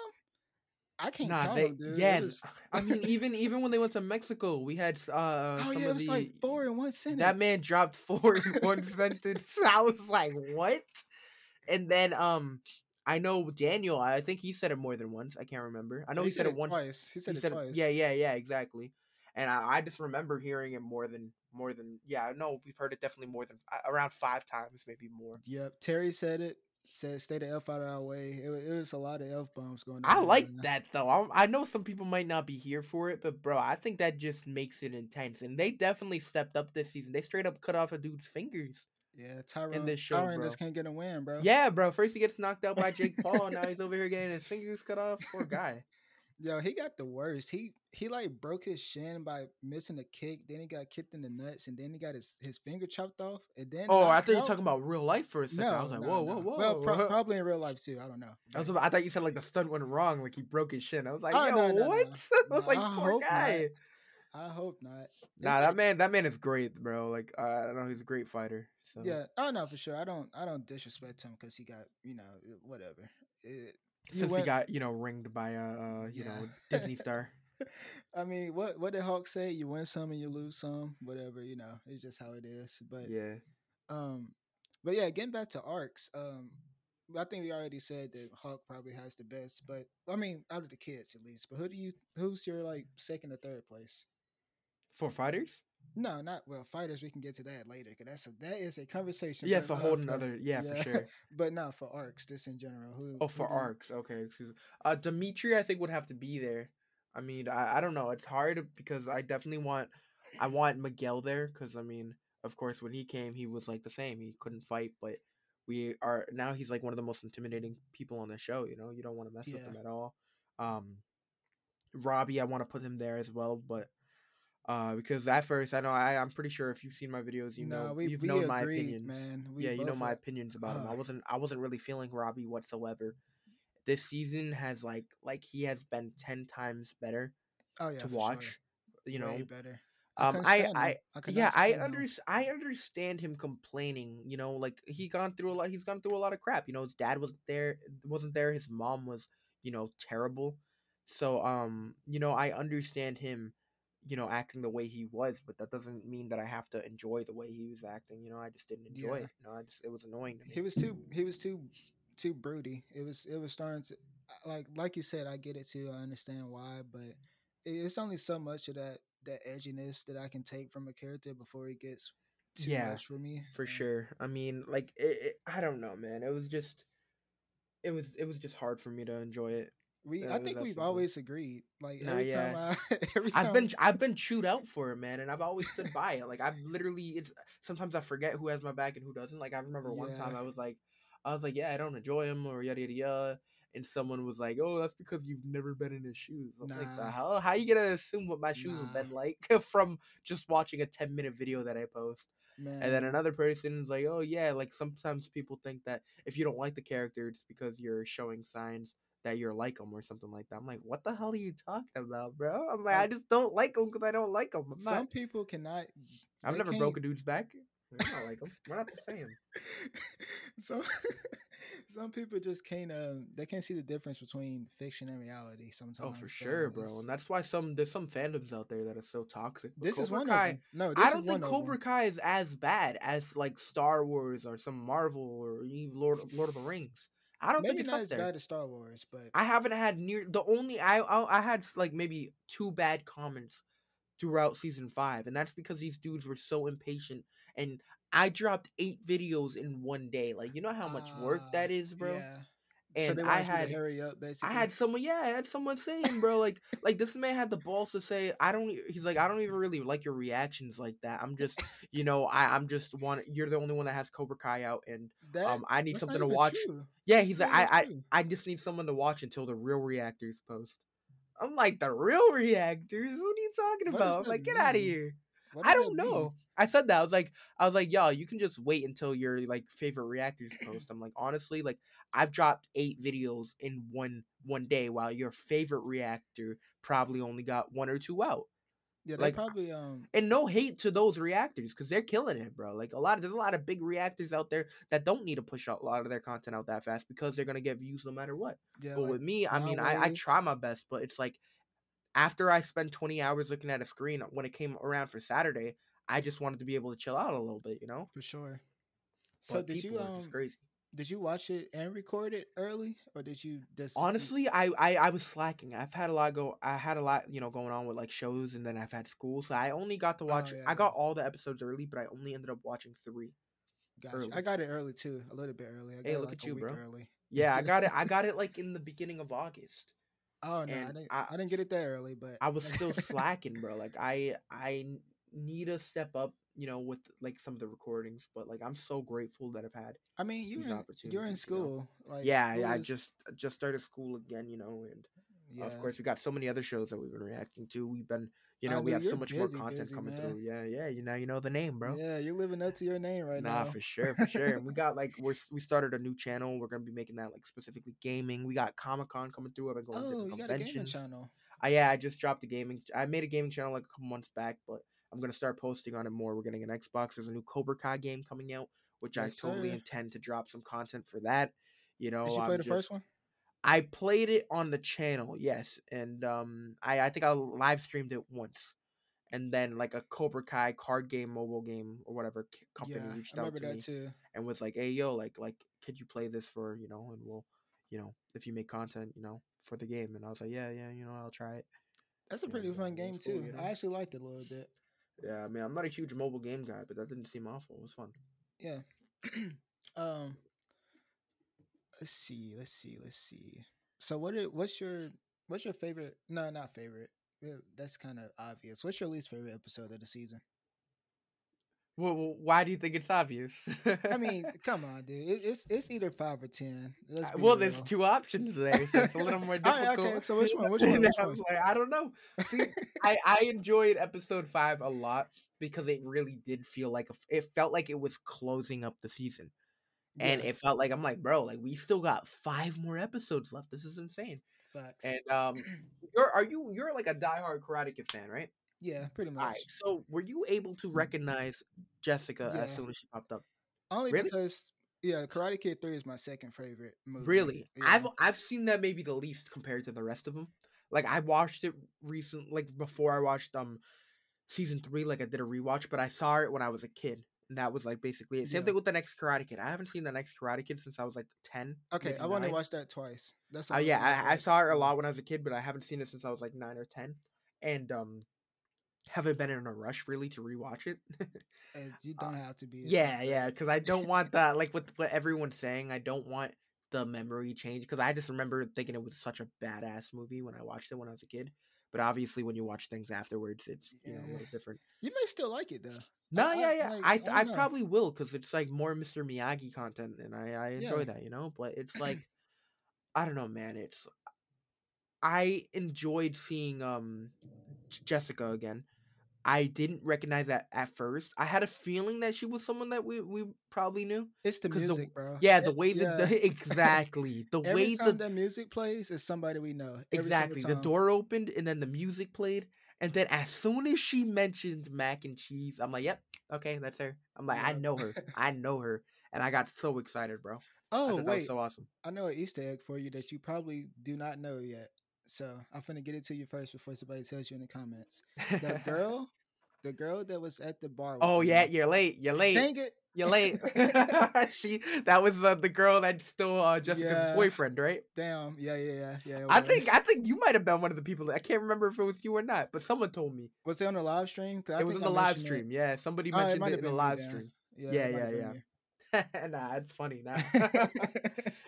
I can't nah, count they, them, dude. Yeah, was... I mean, even even when they went to Mexico, we had uh, Oh, some yeah, it was the... like four in one sentence. That man dropped four in one sentence. I was like, what? And then um, I know Daniel, I think he said it more than once. I can't remember. I know he, he said, said it once. Twice. He said he it said, twice. Yeah, yeah, yeah, exactly. And I, I just remember hearing it more than, more than, yeah, I know we've heard it definitely more than, uh, around five times, maybe more. Yep. Terry said it, said stay the F out of our way. It, it was a lot of F bombs going on. I like right that though. I, I know some people might not be here for it, but bro, I think that just makes it intense. And they definitely stepped up this season. They straight up cut off a dude's fingers. Yeah, Tyron, in this show, Tyron just can't get a win, bro. Yeah, bro. First he gets knocked out by Jake Paul. Now he's over here getting his fingers cut off. Poor guy. Yo, he got the worst. He he like broke his shin by missing a kick. Then he got kicked in the nuts, and then he got his, his finger chopped off. And then oh, I thought you were talking about real life for a second. No, I was like, no, whoa, no. whoa, whoa. Well, pro- probably in real life too. I don't know. I was about, I thought you said like the stunt went wrong, like he broke his shin. I was like, oh, yo, no, no, what? No. I was like, I poor guy. Not. I hope not. It's nah, like, that man, that man is great, bro. Like uh, I don't know, he's a great fighter. So yeah, oh no, for sure. I don't, I don't disrespect him because he got, you know, whatever. It, Since he, he got, you know, ringed by a, uh, you yeah. know, Disney star. I mean, what what did Hawk say? You win some and you lose some, whatever, you know, it's just how it is. But yeah, um, but yeah, getting back to arcs, um, I think we already said that Hawk probably has the best, but I mean, out of the kids at least. But who do you, who's your like second or third place? For fighters? No, not well. Fighters, we can get to that later because that's a, that is a conversation. Yeah, it's a whole another. Yeah, yeah, for sure. But no, for arcs, just in general. Who, oh, for who arcs, do? Okay. Excuse me. Uh, Dimitri, I think would have to be there. I mean, I, I don't know. It's hard because I definitely want, I want Miguel there because I mean, of course, when he came, he was like the same. He couldn't fight, but we are now he's like one of the most intimidating people on the show. You know, you don't want to mess yeah. with him at all. Um, Robbie, I want to put him there as well, but. Uh, because at first, I know I, I'm pretty sure if you've seen my videos, you no, know we, you've we known agreed, my opinions. Man. Yeah, you know my are... opinions about him. I wasn't I wasn't really feeling Robbie whatsoever. This season has like like he has been ten times better oh, yeah, to watch. Sure. You know, way better. I um, I I, I yeah I under I understand him complaining. You know, like he gone through a lot. He's gone through a lot of crap. You know, his dad wasn't there. Wasn't there. His mom was, you know, terrible. So um, you know, I understand him. You know, acting the way he was, but that doesn't mean that I have to enjoy the way he was acting. You know, I just didn't enjoy yeah. it. You know, I just it was annoying to me. He was too he was too too broody. It was it was starting to like like you said, I get it too. I understand why, but it's only so much of that that edginess that I can take from a character before he gets too yeah, much for me. For sure. I mean, like it, it, I don't know, man. It was just it was it was just hard for me to enjoy it. We, I think we've always agreed. Like nah, every time, yeah. I, every time I've been, I've been chewed out for it, man, and I've always stood by it. Like I've literally, it's sometimes I forget who has my back and who doesn't. Like I remember one yeah. time I was like, I was like, yeah, I don't enjoy him or yada yada yada, and someone was like, oh, that's because you've never been in his shoes. I'm nah. like, the hell? How are you gonna assume what my shoes nah. have been like from just watching a ten minute video that I post? Man. And then another person is like, oh yeah, like sometimes people think that if you don't like the character, it's because you're showing signs that you're like him or something like that. I'm like, what the hell are you talking about, bro? I'm like, I just don't like him because I don't like him. I'm Some not... people cannot. I've never can't... broke a dude's back. I don't like him. We're not the same. So, some people just can't. Um, they can't see the difference between fiction and reality. Sometimes. Oh, for so sure, it's... bro, and that's why some there's some fandoms out there that are so toxic. But this Cobra is one Kai, of them. No, this I don't is think one Cobra Kai is as bad as like Star Wars or some Marvel or Lord Lord of the Rings. I don't maybe think it's not up as there. Bad as Star Wars, but I haven't had near the only I, I I had like maybe two bad comments throughout season five, and that's because these dudes were so impatient. And I dropped eight videos in one day. Like you know how much uh, work that is, bro. Yeah. And so I had hurry up, basically. I had someone, yeah, I had someone saying, bro, like like this man had the balls to say, I don't. He's like, I don't even really like your reactions like that. I'm just, you know, I I'm just want. You're the only one that has Cobra Kai out, and that, um, I need something to watch. True. Yeah, he's that's like, I, I I just need someone to watch until the real reactors post. I'm like, the real reactors? What are you talking what about? I'm like, mean? Get out of here. I don't know. Mean? I said that. I was like, I was like, y'all, you can just wait until your like favorite reactors post. I'm like, honestly, like I've dropped eight videos in one one day, while your favorite reactor probably only got one or two out. Yeah, they like, probably um. And no hate to those reactors because they're killing it, bro. Like a lot of there's a lot of big reactors out there that don't need to push out a lot of their content out that fast because they're gonna get views no matter what. Yeah, but like, with me, I mean, I, I try my best, but it's like. After I spent twenty hours looking at a screen, when it came around for Saturday, I just wanted to be able to chill out a little bit, you know? For sure. But so did you? Um, crazy. Did you watch it and record it early, or did you just? Honestly, I, I, I was slacking. I've had a lot go. I had a lot, you know, going on with like shows, and then I've had school, so I only got to watch. Oh, yeah, I got yeah. all the episodes early, but I only ended up watching three. Gotcha. I got it early too, a little bit early. I got hey, look like at you, bro! Early. Yeah, I got it. I got it like in the beginning of August. Oh no, I didn't, I, I didn't get it that early, but I was still slacking, bro. Like I, I need to step up. You know, with like some of the recordings, but like I'm so grateful that I've had. I mean, you're in, you're in school. You know? Like, yeah, school I is... just just started school again. You know, and yeah. uh, of course we got so many other shows that we've been reacting to. We've been, you know, I we mean, have so much busy, more content busy, coming man. through. Yeah, yeah. You know, you know the name, bro. Yeah, you're living up to your name right nah, now. Nah, for sure, for sure. And we got like we're we started a new channel. We're gonna be making that like specifically gaming. We got Comic Con coming through. I've been going oh, to different you conventions. Got a gaming channel. I, yeah, I just dropped a gaming. I made a gaming channel like a couple months back, but. I'm going to start posting on it more. We're getting an Xbox. There's a new Cobra Kai game coming out, which yes, I totally sir. intend to drop some content for that. You know, Did you play I'm the just, first one? I played it on the channel, yes. And um, I, I think I live streamed it once. And then like a Cobra Kai card game, mobile game, or whatever company yeah, reached out to that me too. and was like, hey, yo, like, like, could you play this for, you know, and we'll, you know, if you make content, you know, for the game. And I was like, yeah, yeah, you know, I'll try it. That's a pretty and, fun game cool, too. You know? I actually liked it a little bit. Yeah, I mean, I'm not a huge mobile game guy, but that didn't seem awful. It was fun. Yeah. um. Let's see. Let's see. Let's see. So, what? Are, what's your? What's your favorite? No, not favorite. That's kind of obvious. What's your least favorite episode of the season? Well, well why do you think it's obvious? I mean, come on, dude. It, it's it's either five or ten. Let's be well, real. There's two options there, so it's a little more difficult. Right, okay, so which one? Which one? Which one? Like, I don't know. See, I, I enjoyed episode five a lot because it really did feel like a, it felt like it was closing up the season, yeah. and it felt like I'm like, bro, like we still got five more episodes left. This is insane. Facts. And um, you're are you you're like a diehard Karate Kid fan, right? Yeah, pretty much. All right, so were you able to recognize Jessica yeah. as soon as she popped up? Only really? because, yeah, Karate Kid three is my second favorite movie. Really? Yeah. I've I've seen that maybe the least compared to the rest of them. Like, I watched it recently, like, before I watched um season three, like, I did a rewatch, but I saw it when I was a kid. And that was, like, basically it. Same yeah. thing with the next Karate Kid. I haven't seen the next Karate Kid since I was, like, ten. Okay, I want to watch that twice. That's uh, yeah, I, I saw it a lot when I was a kid, but I haven't seen it since I was, like, nine or ten. And, um... haven't been in a rush really to rewatch it. You don't have to be. Yeah, yeah, because I don't want that. Like with what everyone's saying, I don't want the memory change. Because I just remember thinking it was such a badass movie when I watched it when I was a kid. But obviously, when you watch things afterwards, it's you yeah. know a little different. You may still like it though. No, I, yeah, yeah. Like, I th- I, I probably will because it's like more Mister Miyagi content, and I I enjoy yeah. that, you know. But it's like I don't know, man. It's I enjoyed seeing um Jessica again. I didn't recognize that at first. I had a feeling that she was someone that we, we probably knew. It's the music, the, bro. Yeah, the way yeah. that... The, exactly. The Every way time the, that music plays is somebody we know. Every exactly. The door opened and then the music played. And then as soon as she mentioned mac and cheese, I'm like, yep, okay, that's her. I'm like, yeah. I know her. I know her. And I got so excited, bro. Oh, wait. That was so awesome. I know an Easter egg for you that you probably do not know yet. So I'm finna get it to you first before somebody tells you in the comments. The girl, the girl that was at the bar. Oh me. yeah, you're late. You're late. Dang it, you're late. she that was uh, the girl that stole uh, Jessica's yeah. boyfriend, right? Damn. Yeah, yeah, yeah, yeah. I think I think you might have been one of the people. That, I can't remember if it was you or not, but someone told me. Was it on the live stream? I it was in the live stream. It. Yeah, somebody mentioned oh, it, it in the live me, stream. Yeah, yeah, yeah. yeah, yeah. nah, it's funny nah.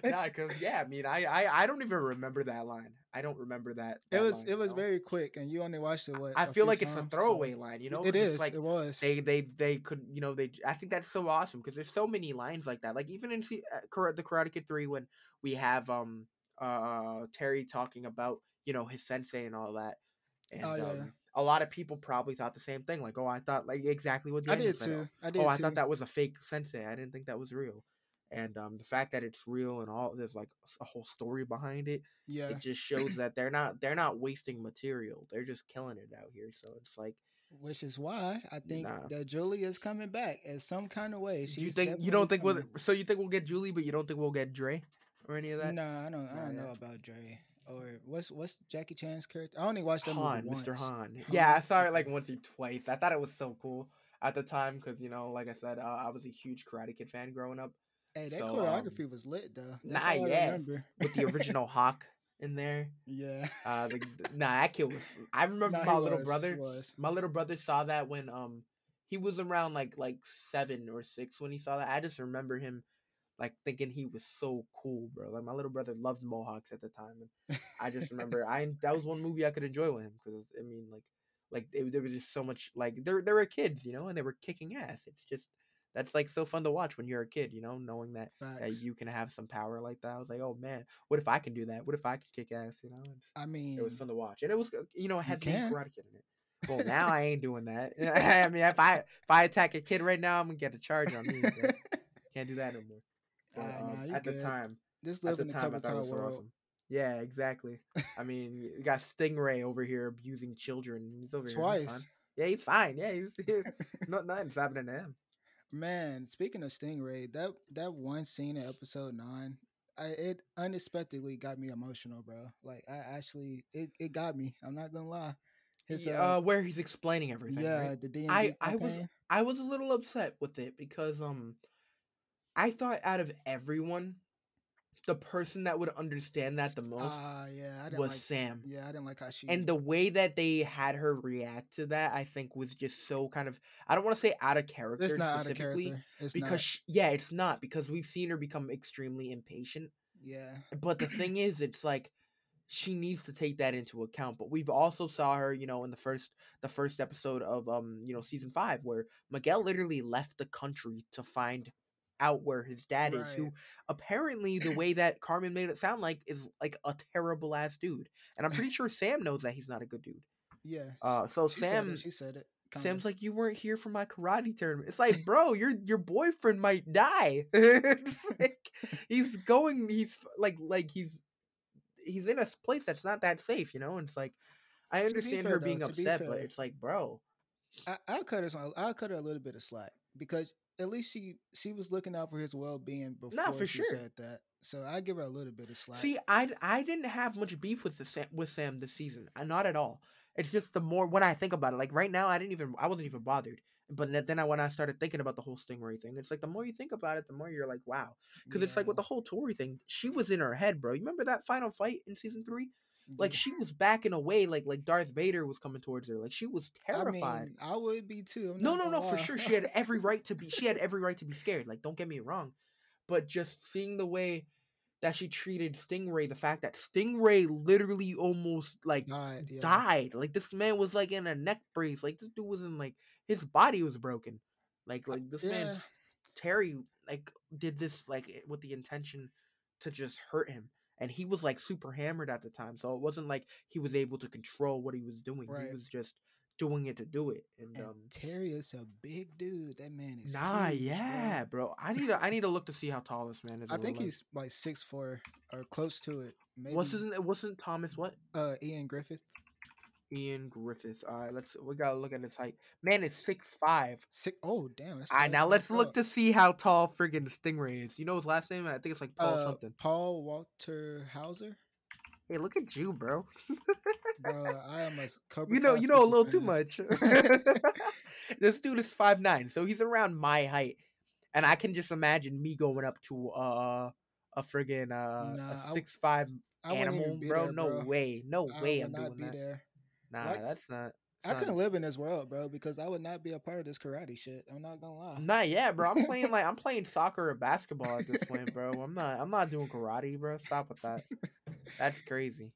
nah, because yeah, I mean, I, I, I don't even remember that line. I don't remember that. that it was line, it was know? very quick, and you only watched it. What I feel like times, it's a throwaway so. line, you know? It is. Like, it was. They they they could, you know, they. I think that's so awesome because there's so many lines like that. Like even in C- uh, the Karate Kid three, when we have um uh Terry talking about you know his sensei and all that, and oh, yeah. um, a lot of people probably thought the same thing. Like, oh, I thought like exactly what the I did too. I did. Oh, I too. thought that was a fake sensei. I didn't think that was real. And um, the fact that it's real and all there's like a whole story behind it. Yeah, it just shows that they're not they're not wasting material. They're just killing it out here. So it's like, which is why I think nah. that Julie is coming back in some kind of way. She's you think you don't think we'll, so you think we'll get Julie, but you don't think we'll get Dre or any of that? No, nah, I don't. I don't nah, know yeah. about Dre. Or what's what's Jackie Chan's character? I only watched that Han, movie Mister Han. Han. Yeah, I saw it like once or twice. I thought it was so cool at the time because, you know, like I said, uh, I was a huge Karate Kid fan growing up. Hey, that so, choreography um, was lit, though. That's nah, all I yeah. remember. With the original Hawk in there. Yeah. Uh, the, nah, that kid was... I remember nah, my little was, brother. Was. My little brother saw that when um he was around like like seven or six when he saw that. I just remember him like thinking he was so cool, bro. Like my little brother loved Mohawks at the time. And I just remember I that was one movie I could enjoy with him because I mean like like it, there was just so much like there there were kids, you know, and they were kicking ass. It's just. That's, like, so fun to watch when you're a kid, you know, knowing that, that you can have some power like that. I was like, oh, man, what if I can do that? What if I can kick ass, you know? It's, I mean... It was fun to watch. And it was, you know, it had the Karate Kid in it. Well, now I ain't doing that. I mean, if I if I attack a kid right now, I'm going to get a charge on me. Can't do that no more. But, uh, um, nah, at good. the time. Just at the time, I thought it was so awesome. Yeah, exactly. I mean, you got Stingray over here abusing children. He's over Twice. here. Twice. Yeah, he's fine. Yeah, he's... he's not, nothing's happening to him. Man, speaking of Stingray, that that one scene in episode nine, I, it unexpectedly got me emotional, bro. Like I actually, it, it got me. I'm not gonna lie. His, yeah, uh, where he's explaining everything. Yeah, right? The D and D I, I was I was a little upset with it because um, I thought out of everyone, the person that would understand that the most uh, yeah, I didn't was like, Sam. Yeah, I didn't like how she... And the way that they had her react to that, I think, was just so kind of... I don't want to say out of character it's not specifically. Out of character. It's because not. She, yeah, it's not, because we've seen her become extremely impatient. Yeah. But the thing is, it's like, she needs to take that into account. But we've also saw her, you know, in the first the first episode of, um, you know, season five, where Miguel literally left the country to find... out where his dad right. is, who apparently the way that Carmen made it sound like is like a terrible ass dude, and I'm pretty sure Sam knows that he's not a good dude. Yeah. Uh, so she Sam, said it, she said it. Kinda. Sam's like, "You weren't here for my karate tournament." It's like, bro, your your boyfriend might die. It's like, he's going. He's like, like he's he's in a place that's not that safe, you know. And it's like, I understand be her though, being upset, be but it's like, bro, I, I'll cut her. Some, I'll cut her a little bit of slack because. At least she, she was looking out for his well-being before nah, for she sure. said that. So I give her a little bit of slack. See, I, I didn't have much beef with the Sam, with Sam this season. Not at all. It's just the more when I think about it. Like right now, I didn't even I wasn't even bothered. But then I, when I started thinking about the whole Stingray thing, it's like the more you think about it, the more you're like, wow. Because yeah. it's like with the whole Tori thing, she was in her head, bro. You remember that final fight in season three? Like she was backing away, like like Darth Vader was coming towards her. Like she was terrified. I mean, I would be too. No, no, no, for sure. She had every right to be. She had every right to be scared. Like, don't get me wrong, but just seeing the way that she treated Stingray, the fact that Stingray literally almost like died. Yeah. died. Like this man was like in a neck brace. Like this dude was in like his body was broken. Like like this yeah. man Terry like did this like with the intention to just hurt him. And he was, like, super hammered at the time. So it wasn't like he was able to control what he was doing. Right. He was just doing it to do it. And, and um, Terry is a big dude. That man is Nah, huge, yeah, bro. bro. I need to I need to look to see how tall this man is. I think he's, like, six foot four or close to it. Maybe. What's his name? Wasn't Thomas what? Uh, Ian Griffith. Ian Griffith. All right, let's we gotta look at his height. Man is six five. Six oh damn. That's all right, now let's look up. to see how tall friggin' Stingray is. You know his last name? I think it's like Paul uh, something. Paul Walter Hauser. Hey, look at you, bro. Bro, I am a Cobra You know, you know a little fan. Too much. This dude is five nine, so he's around my height. And I can just imagine me going up to uh a friggin' uh nah, a six five animal, bro. There, bro. No way. No I way I'm doing that. There. Nah, like, that's not. That's I not... couldn't live in this world, bro, because I would not be a part of this karate shit. I'm not gonna lie. Nah, yeah, bro. I'm playing like I'm playing soccer or basketball at this point, bro. I'm not. I'm not doing karate, bro. Stop with that. That's crazy.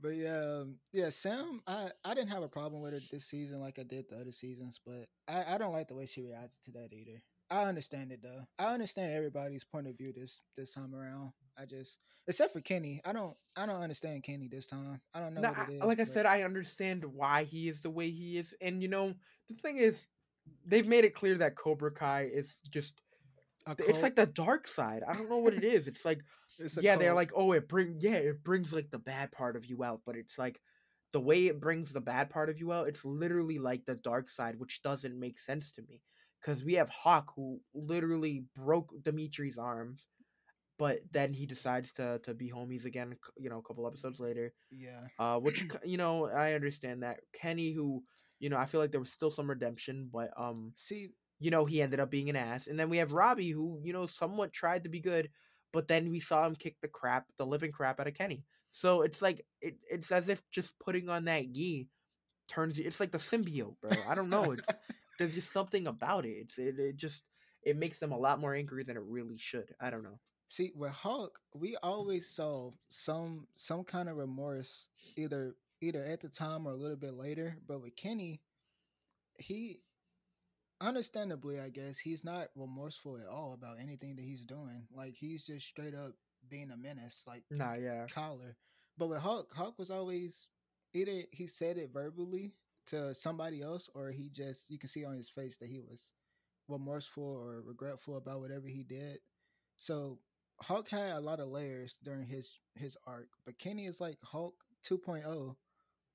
But yeah, yeah, Sam. I, I didn't have a problem with it this season like I did the other seasons, but I, I don't like the way she reacts to that either. I understand it though. I understand everybody's point of view this this time around. I just, except for Kenny, I don't, I don't understand Kenny this time. I don't know no, what it is. Like but... I said, I understand why he is the way he is, and you know, the thing is, they've made it clear that Cobra Kai is just, it's like the dark side. I don't know what it is. It's like, it's yeah, cult. They're like, oh, it bring, yeah, it brings like the bad part of you out, but it's like the way it brings the bad part of you out. It's literally like the dark side, which doesn't make sense to me because we have Hawk who literally broke Dimitri's arms. But then he decides to, to be homies again, you know, a couple episodes later. Yeah. Uh, which, you know, I understand that. Kenny, who, you know, I feel like there was still some redemption, but um. See, you know, he ended up being an ass. And then we have Robbie, who, you know, somewhat tried to be good, but then we saw him kick the crap, the living crap out of Kenny. So it's like, it, it's as if just putting on that gi turns you, it's like the symbiote, bro. I don't know. It's, there's just something about it. It's, it, it just, it makes them a lot more angry than it really should. I don't know. See, with Hulk, we always saw some some kind of remorse, either either at the time or a little bit later. But with Kenny, he, understandably, I guess, he's not remorseful at all about anything that he's doing. Like, he's just straight up being a menace, like nah, yeah. Collar. But with Hulk, Hulk was always, either he said it verbally to somebody else, or he just, you can see on his face that he was remorseful or regretful about whatever he did. So Hulk had a lot of layers during his his arc, but Kenny is like Hulk two point oh,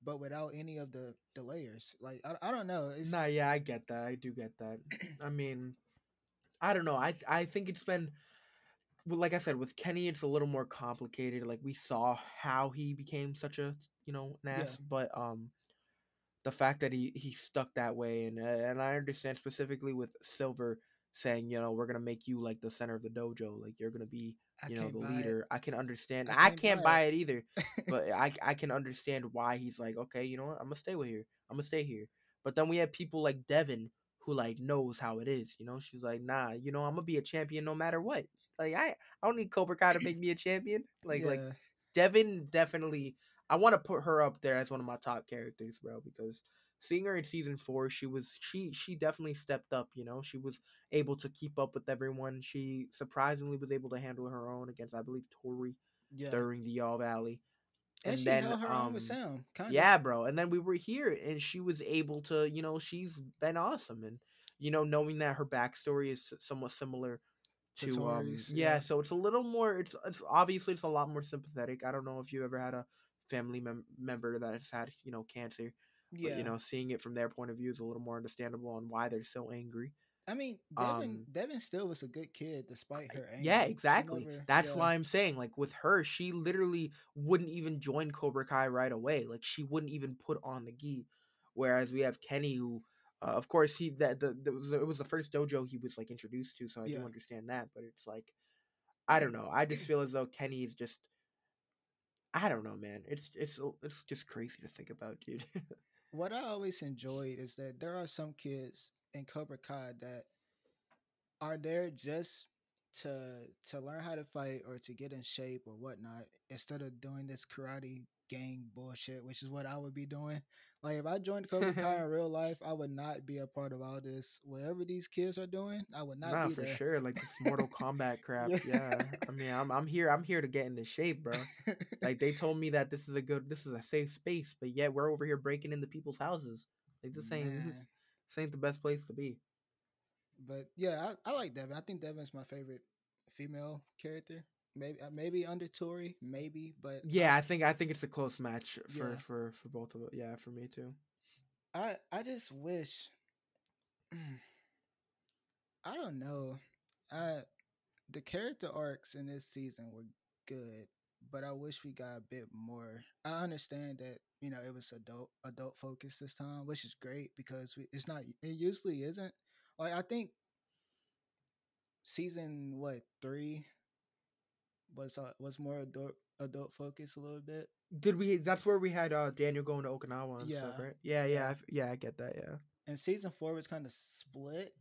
but without any of the, the layers. Like, I, I don't know. It's... Nah, yeah, I get that. I do get that. I mean, I don't know. I I think it's been, like I said, with Kenny, it's a little more complicated. Like, we saw how he became such a, you know, an ass, yeah. but um, the fact that he, he stuck that way, and and I understand specifically with Silver, saying, you know, we're going to make you like the center of the dojo. Like, you're going to be, you know, the leader. It. I can understand. I, I can't buy it, it either. But I I can understand why he's like, okay, you know what? I'm going to stay with here. I'm going to stay here. But then we have people like Devin who, like, knows how it is. You know, she's like, nah, you know, I'm going to be a champion no matter what. Like, I, I don't need Cobra Kai to make me a champion. Like, yeah. like Devin definitely, I want to put her up there as one of my top characters, bro, because seeing her in season four, she was she she definitely stepped up. You know, she was able to keep up with everyone. She surprisingly was able to handle her own against, I believe, Tori yeah. during the All Valley, and, and she then held her um, own with sound, kind yeah, of. bro. And then we were here, and she was able to, you know, she's been awesome, and you know, knowing that her backstory is somewhat similar to, to Tori's, um, yeah, yeah, so it's a little more. It's it's obviously it's a lot more sympathetic. I don't know if you ever had a family mem- member that has had, you know, cancer. Yeah. But, you know, seeing it from their point of view is a little more understandable on why they're so angry. I mean, Devin, um, Devin still was a good kid despite her anger. Yeah, exactly. Never, That's yeah. why I'm saying, like, with her, she literally wouldn't even join Cobra Kai right away. Like, she wouldn't even put on the gi. Whereas we have Kenny, who, uh, of course, he that the, the, the it was the first dojo he was, like, introduced to, so I yeah. do understand that. But it's like, I don't know. I just feel as though Kenny is just, I don't know, man. It's it's it's just crazy to think about, dude. What I always enjoyed is that there are some kids in Cobra Kai that are there just to to learn how to fight or to get in shape or whatnot, instead of doing this karate gang bullshit, which is what I would be doing. Like, if I joined Cobra Kai in real life, I would not be a part of all this. Whatever these kids are doing, I would not nah, be for there. sure. Like, this Mortal Kombat crap. Yeah. yeah. I mean, I'm I'm here. I'm here to get into shape, bro. Like, they told me that this is a good, this is a safe space, but yet we're over here breaking into people's houses. Like, this ain't this, this ain't the best place to be. But yeah, I, I like Devin. I think Devin's my favorite female character. Maybe maybe under Tori, maybe, but yeah, I think I think it's a close match for, yeah. for, for both of us. Yeah, for me too. I I just wish I don't know. I the character arcs in this season were good, but I wish we got a bit more. I understand that, you know, it was adult adult focused this time, which is great because we, it's not it usually isn't. Like, I think season what three. Was uh, was more adult adult focused a little bit. Did we? That's where we had uh, Daniel going to Okinawa and yeah. stuff, right? Yeah, yeah, yeah. I get that. Yeah. And season four was kind of split.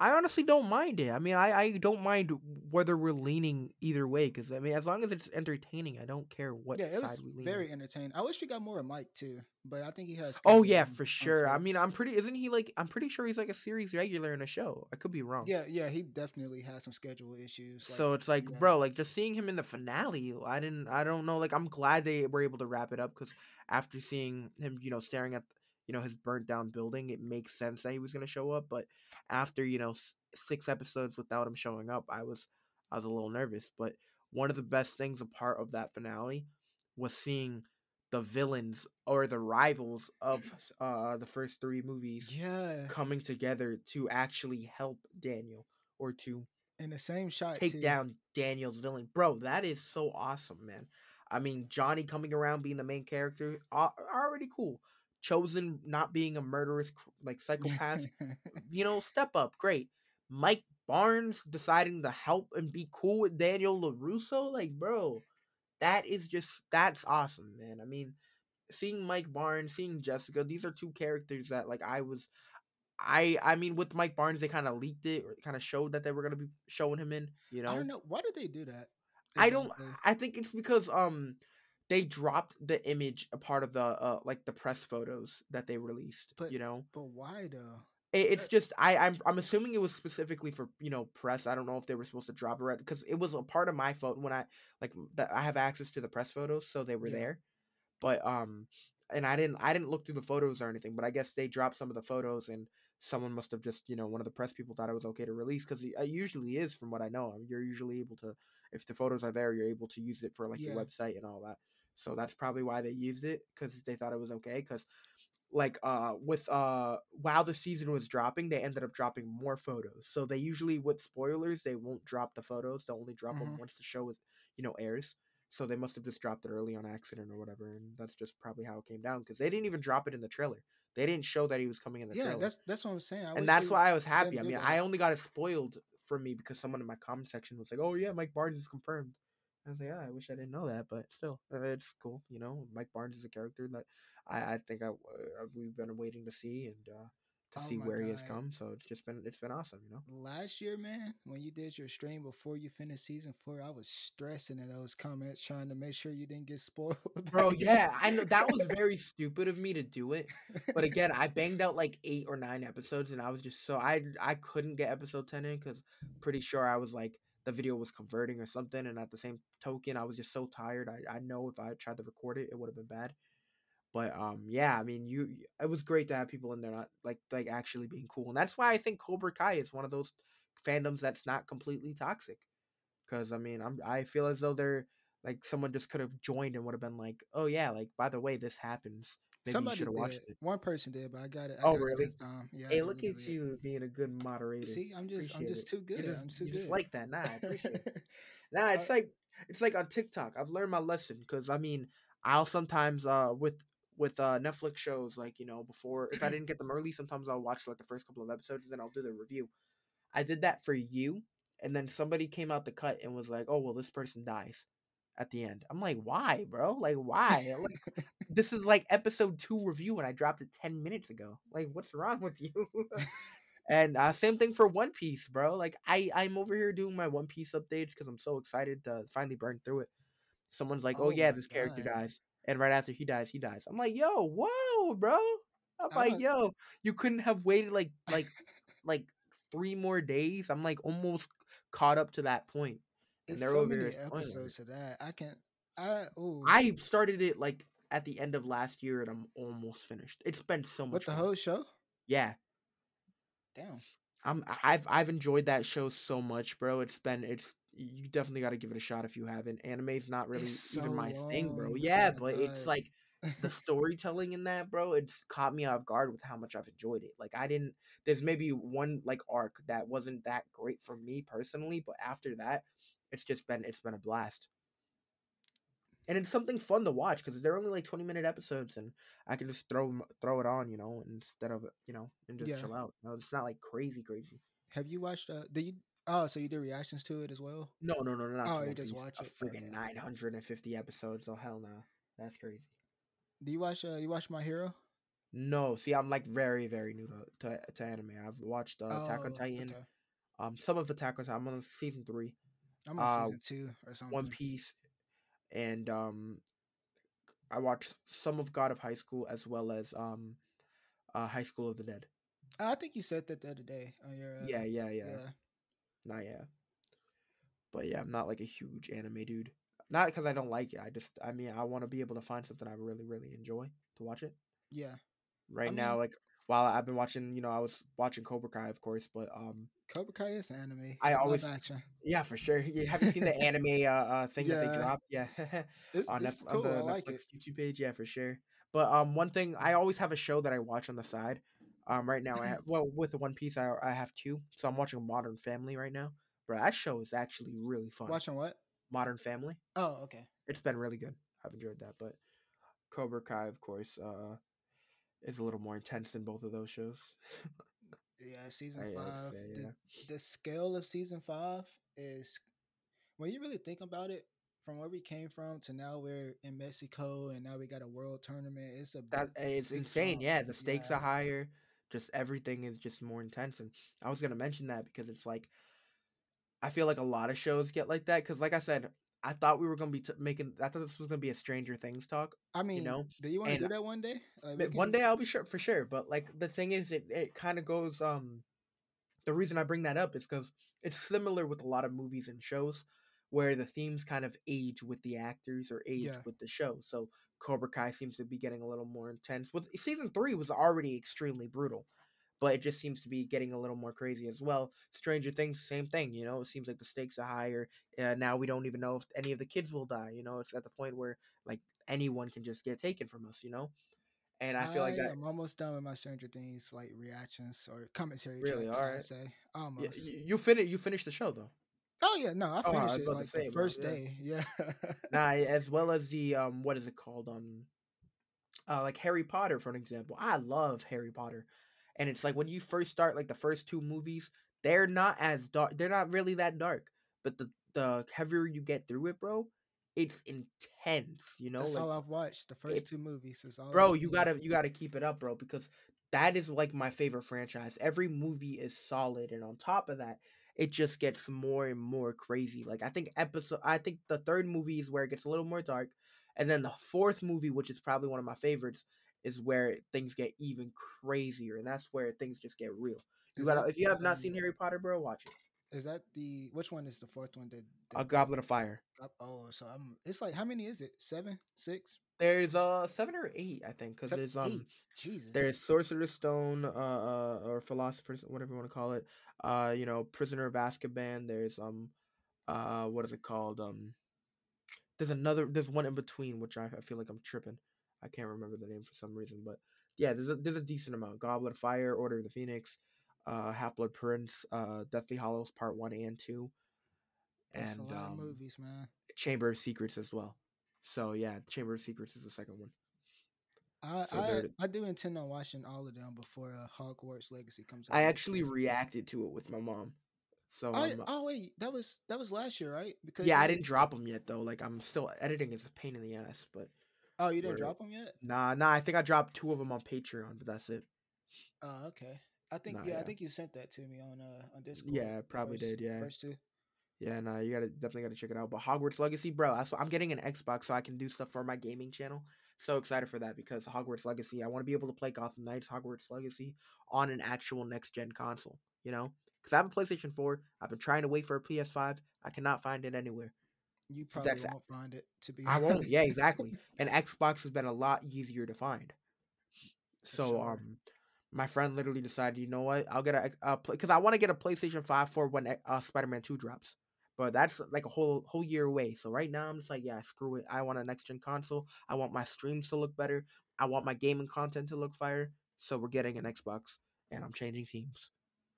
I honestly don't mind it. I mean, I, I don't mind whether we're leaning either way, because I mean, as long as it's entertaining, I don't care what yeah, it side was we lean. Very entertaining. I wish we got more of Mike too, but I think he has. Oh yeah, on, for sure. I mean, I'm pretty. Isn't he like? I'm pretty sure he's like a series regular in a show. I could be wrong. Yeah, yeah. He definitely has some schedule issues. Like, so it's like, yeah. bro, like just seeing him in the finale. I didn't. I don't know. Like, I'm glad they were able to wrap it up, because after seeing him, you know, staring at. You know, his burnt down building, it makes sense that he was going to show up. But after, you know, s- six episodes without him showing up, I was I was a little nervous. But one of the best things a part of that finale was seeing the villains or the rivals of uh, the first three movies yeah. coming together to actually help Daniel or to in the same shot take too. down Daniel's villain. Bro, that is so awesome, man. I mean, Johnny coming around being the main character, already cool. Chosen not being a murderous, like, psychopath, you know, step up, great. Mike Barnes deciding to help and be cool with Daniel LaRusso, like, bro, that is just, that's awesome, man. I mean, seeing Mike Barnes, seeing Jessica, these are two characters that, like, I was, I, I mean, with Mike Barnes, they kind of leaked it, or kind of showed that they were going to be showing him in, you know? I don't know, why did they do that? Exactly. I don't, I think it's because, um, they dropped the image, a part of the, uh, like, the press photos that they released, but, you know? But why, though? It, it's just, I, I'm I'm assuming it was specifically for, you know, press. I don't know if they were supposed to drop it, because it was a part of my phone when I, like, that I have access to the press photos, so they were yeah. there. But, um, and I didn't, I didn't look through the photos or anything, but I guess they dropped some of the photos, and someone must have just, you know, one of the press people thought it was okay to release, because it usually is, from what I know. I mean, you're usually able to, if the photos are there, you're able to use it for, like, yeah. your website and all that. So that's probably why they used it, because they thought it was okay. Because, like, uh, with uh, while the season was dropping, they ended up dropping more photos. So they usually, with spoilers, they won't drop the photos. They'll only drop mm-hmm. them once the show is, you know, airs. So they must have just dropped it early on accident or whatever, and that's just probably how it came down. Because they didn't even drop it in the trailer. They didn't show that he was coming in the yeah, trailer. Yeah, that's that's what I'm saying. I and that's why I was happy. I mean, I only got it spoiled for me because someone in my comment section was like, "Oh yeah, Mike Barnes is confirmed." I was like, oh, I wish I didn't know that, but still, uh, it's cool. You know, Mike Barnes is a character that I, I think I, uh, we've been waiting to see and uh, to oh see where God. he has come. So it's just been, it's been awesome, you know? Last year, man, when you did your stream before you finished season four, I was stressing in those comments trying to make sure you didn't get spoiled. Bro, yeah, I know that was very stupid of me to do it. But again, I banged out like eight or nine episodes, and I was just so, I, I couldn't get episode ten in because pretty sure I was like, the video was converting or something, and at the same token, I was just so tired. I, I know if I tried to record it, it would have been bad. But um, yeah, I mean, you it was great to have people in there not like like actually being cool, and that's why I think Cobra Kai is one of those fandoms that's not completely toxic. Because I mean, I'm I feel as though they're like someone just could have joined and would have been like, oh yeah, like by the way, this happens. Maybe somebody should have watched it. One person did, but I got it. I oh, got really? It yeah, hey, I look at you being a good moderator. See, I'm just, appreciate I'm just it. too good. Just, I'm too you good. Just like that. Nah, I appreciate it. Nah, it's like, it's like on TikTok. I've learned my lesson because I mean, I'll sometimes uh with with uh Netflix shows, like, you know, before if I didn't get them early, sometimes I'll watch like the first couple of episodes and then I'll do the review. I did that for you, and then somebody came out the cut and was like, "Oh well, this person dies at the end." I'm like, why, bro? Like, why? Like, this is like episode two review and I dropped it ten minutes ago. Like, what's wrong with you? And uh, same thing for One Piece, bro. Like, I, I'm over here doing my One Piece updates because I'm so excited to finally burn through it. Someone's like, oh, oh yeah, this God. character dies. And right after he dies, he dies. I'm like, yo, whoa, bro. I'm like, I'm... yo, you couldn't have waited like like like three more days? I'm like almost caught up to that point. And there's so many episodes to that. I can't. I ooh. I started it like at the end of last year, and I'm almost finished. It's been so much. What the fun. Whole show? Yeah. Damn. I'm. I've. I've enjoyed that show so much, bro. It's been. It's. You definitely got to give it a shot if you haven't. Anime's not really it's even so my long. thing, bro. Yeah, but God. it's like the storytelling in that, bro. It's caught me off guard with how much I've enjoyed it. Like I didn't. There's maybe one like arc that wasn't that great for me personally, but after that. It's just been, it's been a blast. And it's something fun to watch because they're only like twenty minute episodes and I can just throw throw it on, you know, instead of, you know, and just yeah. chill out. You know, it's not like crazy, crazy. Have you watched, uh, did you, oh, so you did reactions to it as well? No, no, no, no. Oh, you just watch it. Freaking nine hundred fifty episodes. Oh, hell no. That's crazy. Do you watch, uh, you watch My Hero? No. See, I'm like very, very new to to, to anime. I've watched uh, oh, Attack on Titan. Okay. Um, some of Attack on Titan. I'm on season three. I'm on season two or something. One Piece, and um, I watched some of God of High School as well as um, uh, High School of the Dead. I think you said that the other day on your. Uh, yeah, yeah, yeah, yeah. Not yeah, but yeah, I'm not like a huge anime dude. Not because I don't like it. I just, I mean, I want to be able to find something I really, really enjoy to watch it. Yeah. Right I now, mean... like. While I've been watching, you know, I was watching Cobra Kai, of course, but um, Cobra Kai is anime. It's I always, action. yeah, for sure. Have you seen the anime uh, uh thing yeah. that they dropped? Yeah, it's, on, it's Netflix, cool. on the I like Netflix it. YouTube page, yeah, for sure. But um, one thing I always have a show that I watch on the side. Um, right now I have well with the One Piece, I I have two, so I'm watching Modern Family right now. Bro, that show is actually really fun. Watching what? Modern Family. Oh, okay. It's been really good. I've enjoyed that, but Cobra Kai, of course. Uh. is a little more intense than both of those shows. Yeah, season I five. Say, the, yeah. the scale of season five is, when you really think about it, from where we came from to now we're in Mexico and now we got a world tournament. It's a that, it's insane. Jump. Yeah, the stakes yeah. are higher. Just everything is just more intense. And I was going to mention that because it's like, I feel like a lot of shows get like that. Because like I said, I thought we were going to be t- making, I thought this was going to be a Stranger Things talk. I mean, you know? Do you want to do that one day? Like, can... One day I'll be sure for sure. But like, the thing is, it, it kind of goes, um, the reason I bring that up is because it's similar with a lot of movies and shows where the themes kind of age with the actors or age yeah. with the show. So Cobra Kai seems to be getting a little more intense. Well, season three was already extremely brutal, but it just seems to be getting a little more crazy as well. Stranger Things, same thing, you know? It seems like the stakes are higher. Uh, now we don't even know if any of the kids will die, you know? It's at the point where, like, anyone can just get taken from us, you know? And I feel I like that... I'm almost done with my Stranger Things, like, reactions or commentary. Really, tracks, all right. I say. Almost. You, you, fin- you finished the show, though. Oh, yeah, no, I finished oh, I it, like, say, the first man. day, yeah. Nah, as well as the, um, what is it called, um, uh, like, Harry Potter, for an example. I love Harry Potter. And it's like when you first start, like the first two movies, they're not as dark. They're not really that dark. But the, the heavier you get through it, bro, it's intense. You know, that's like, all I've watched. The first it, two movies is all. Bro, I've you watched. gotta you gotta keep it up, bro, because that is like my favorite franchise. Every movie is solid, and on top of that, it just gets more and more crazy. Like I think episode, I think the third movie is where it gets a little more dark, and then the fourth movie, which is probably one of my favorites, is where things get even crazier, and that's where things just get real. You gotta, that, if you have not um, seen Harry Potter, bro, watch it. Is that the which one is the fourth one? That, that a Goblet of Fire. Oh, so I'm. It's like how many is it? Seven, six. There's uh seven or eight, I think, because there's um, eight. Jesus. There's Sorcerer's Stone, uh, uh, or Philosopher's, whatever you want to call it. Uh, you know, Prisoner of Azkaban. There's um, uh, what is it called? Um, there's another. There's one in between, which I, I feel like I'm tripping. I can't remember the name for some reason, but yeah, there's a there's a decent amount. Goblet of Fire, Order of the Phoenix, uh, Half-Blood Prince, uh, Deathly Hallows Part One and Two, That's and a lot um, of movies, man. Chamber of Secrets as well. So yeah, Chamber of Secrets is the second one. I so I, I do intend on watching all of them before uh, Hogwarts Legacy comes out. I actually reacted to it with my mom. So I, um, oh wait, that was that was last year, right? Because yeah, I didn't drop them yet though. Like I'm still editing is a pain in the ass, but. Oh, you didn't Word. drop them yet? Nah, nah. I think I dropped two of them on Patreon, but that's it. Oh, uh, okay. I think nah, yeah, yeah, I think you sent that to me on uh on Discord. Yeah, probably first, did. Yeah. First two. Yeah, nah. You gotta definitely gotta check it out. But Hogwarts Legacy, bro. That's what I'm getting an Xbox so I can do stuff for my gaming channel. So excited for that because Hogwarts Legacy. I want to be able to play Gotham Knights Hogwarts Legacy on an actual next gen console. You know, because I have a PlayStation four. I've been trying to wait for a P S five. I cannot find it anywhere. You probably That's, won't find it, to be honest. I won't, yeah, exactly. And Xbox has been a lot easier to find. So sure. um, my friend literally decided, you know what, I'll get a, a play, because I want to get a PlayStation five for when uh, Spider-Man two drops. But that's like a whole whole year away. So right now, I'm just like, yeah, screw it. I want a next-gen console. I want my streams to look better. I want my gaming content to look fire. So we're getting an Xbox, and I'm changing teams.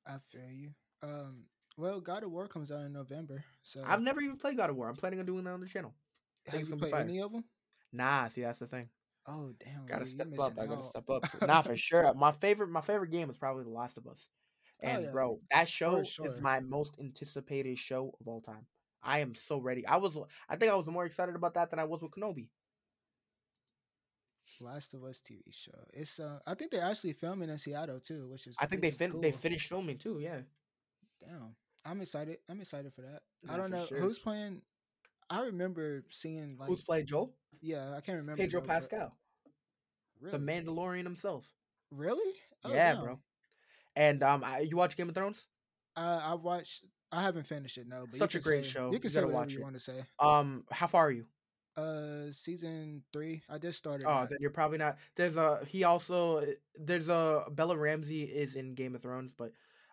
I feel you. Um... Well, God of War comes out in November, so I've never even played God of War. I'm planning on doing that on the channel. Have you played any of them? Nah, see, that's the thing. Oh damn! Gotta step up. I gotta step up. Nah, for sure. My favorite, my favorite game is probably The Last of Us, and oh, yeah. bro, that show sure. is my most anticipated show of all time. I am so ready. I was, I think I was more excited about that than I was with Kenobi. Last of Us T V show. It's, uh, I think they're actually filming in Seattle too, which is I think they fin- cool. they finished filming too. Yeah. Damn. I'm excited. I'm excited for that. Yeah, I don't know sure. who's playing. I remember seeing like who's playing Joel. Yeah, I can't remember. Pedro Joel, Pascal, really? The Mandalorian himself. Really? Oh, yeah, damn. Bro. And um, I, you watch Game of Thrones? Uh, I watched. I haven't finished it. No, but such a great say, show. You can you say whatever you it. want to say. Um, how far are you? Uh, season three. I just started. Oh, then you're probably not. There's a he also there's a Bella Ramsey is in Game of Thrones, but.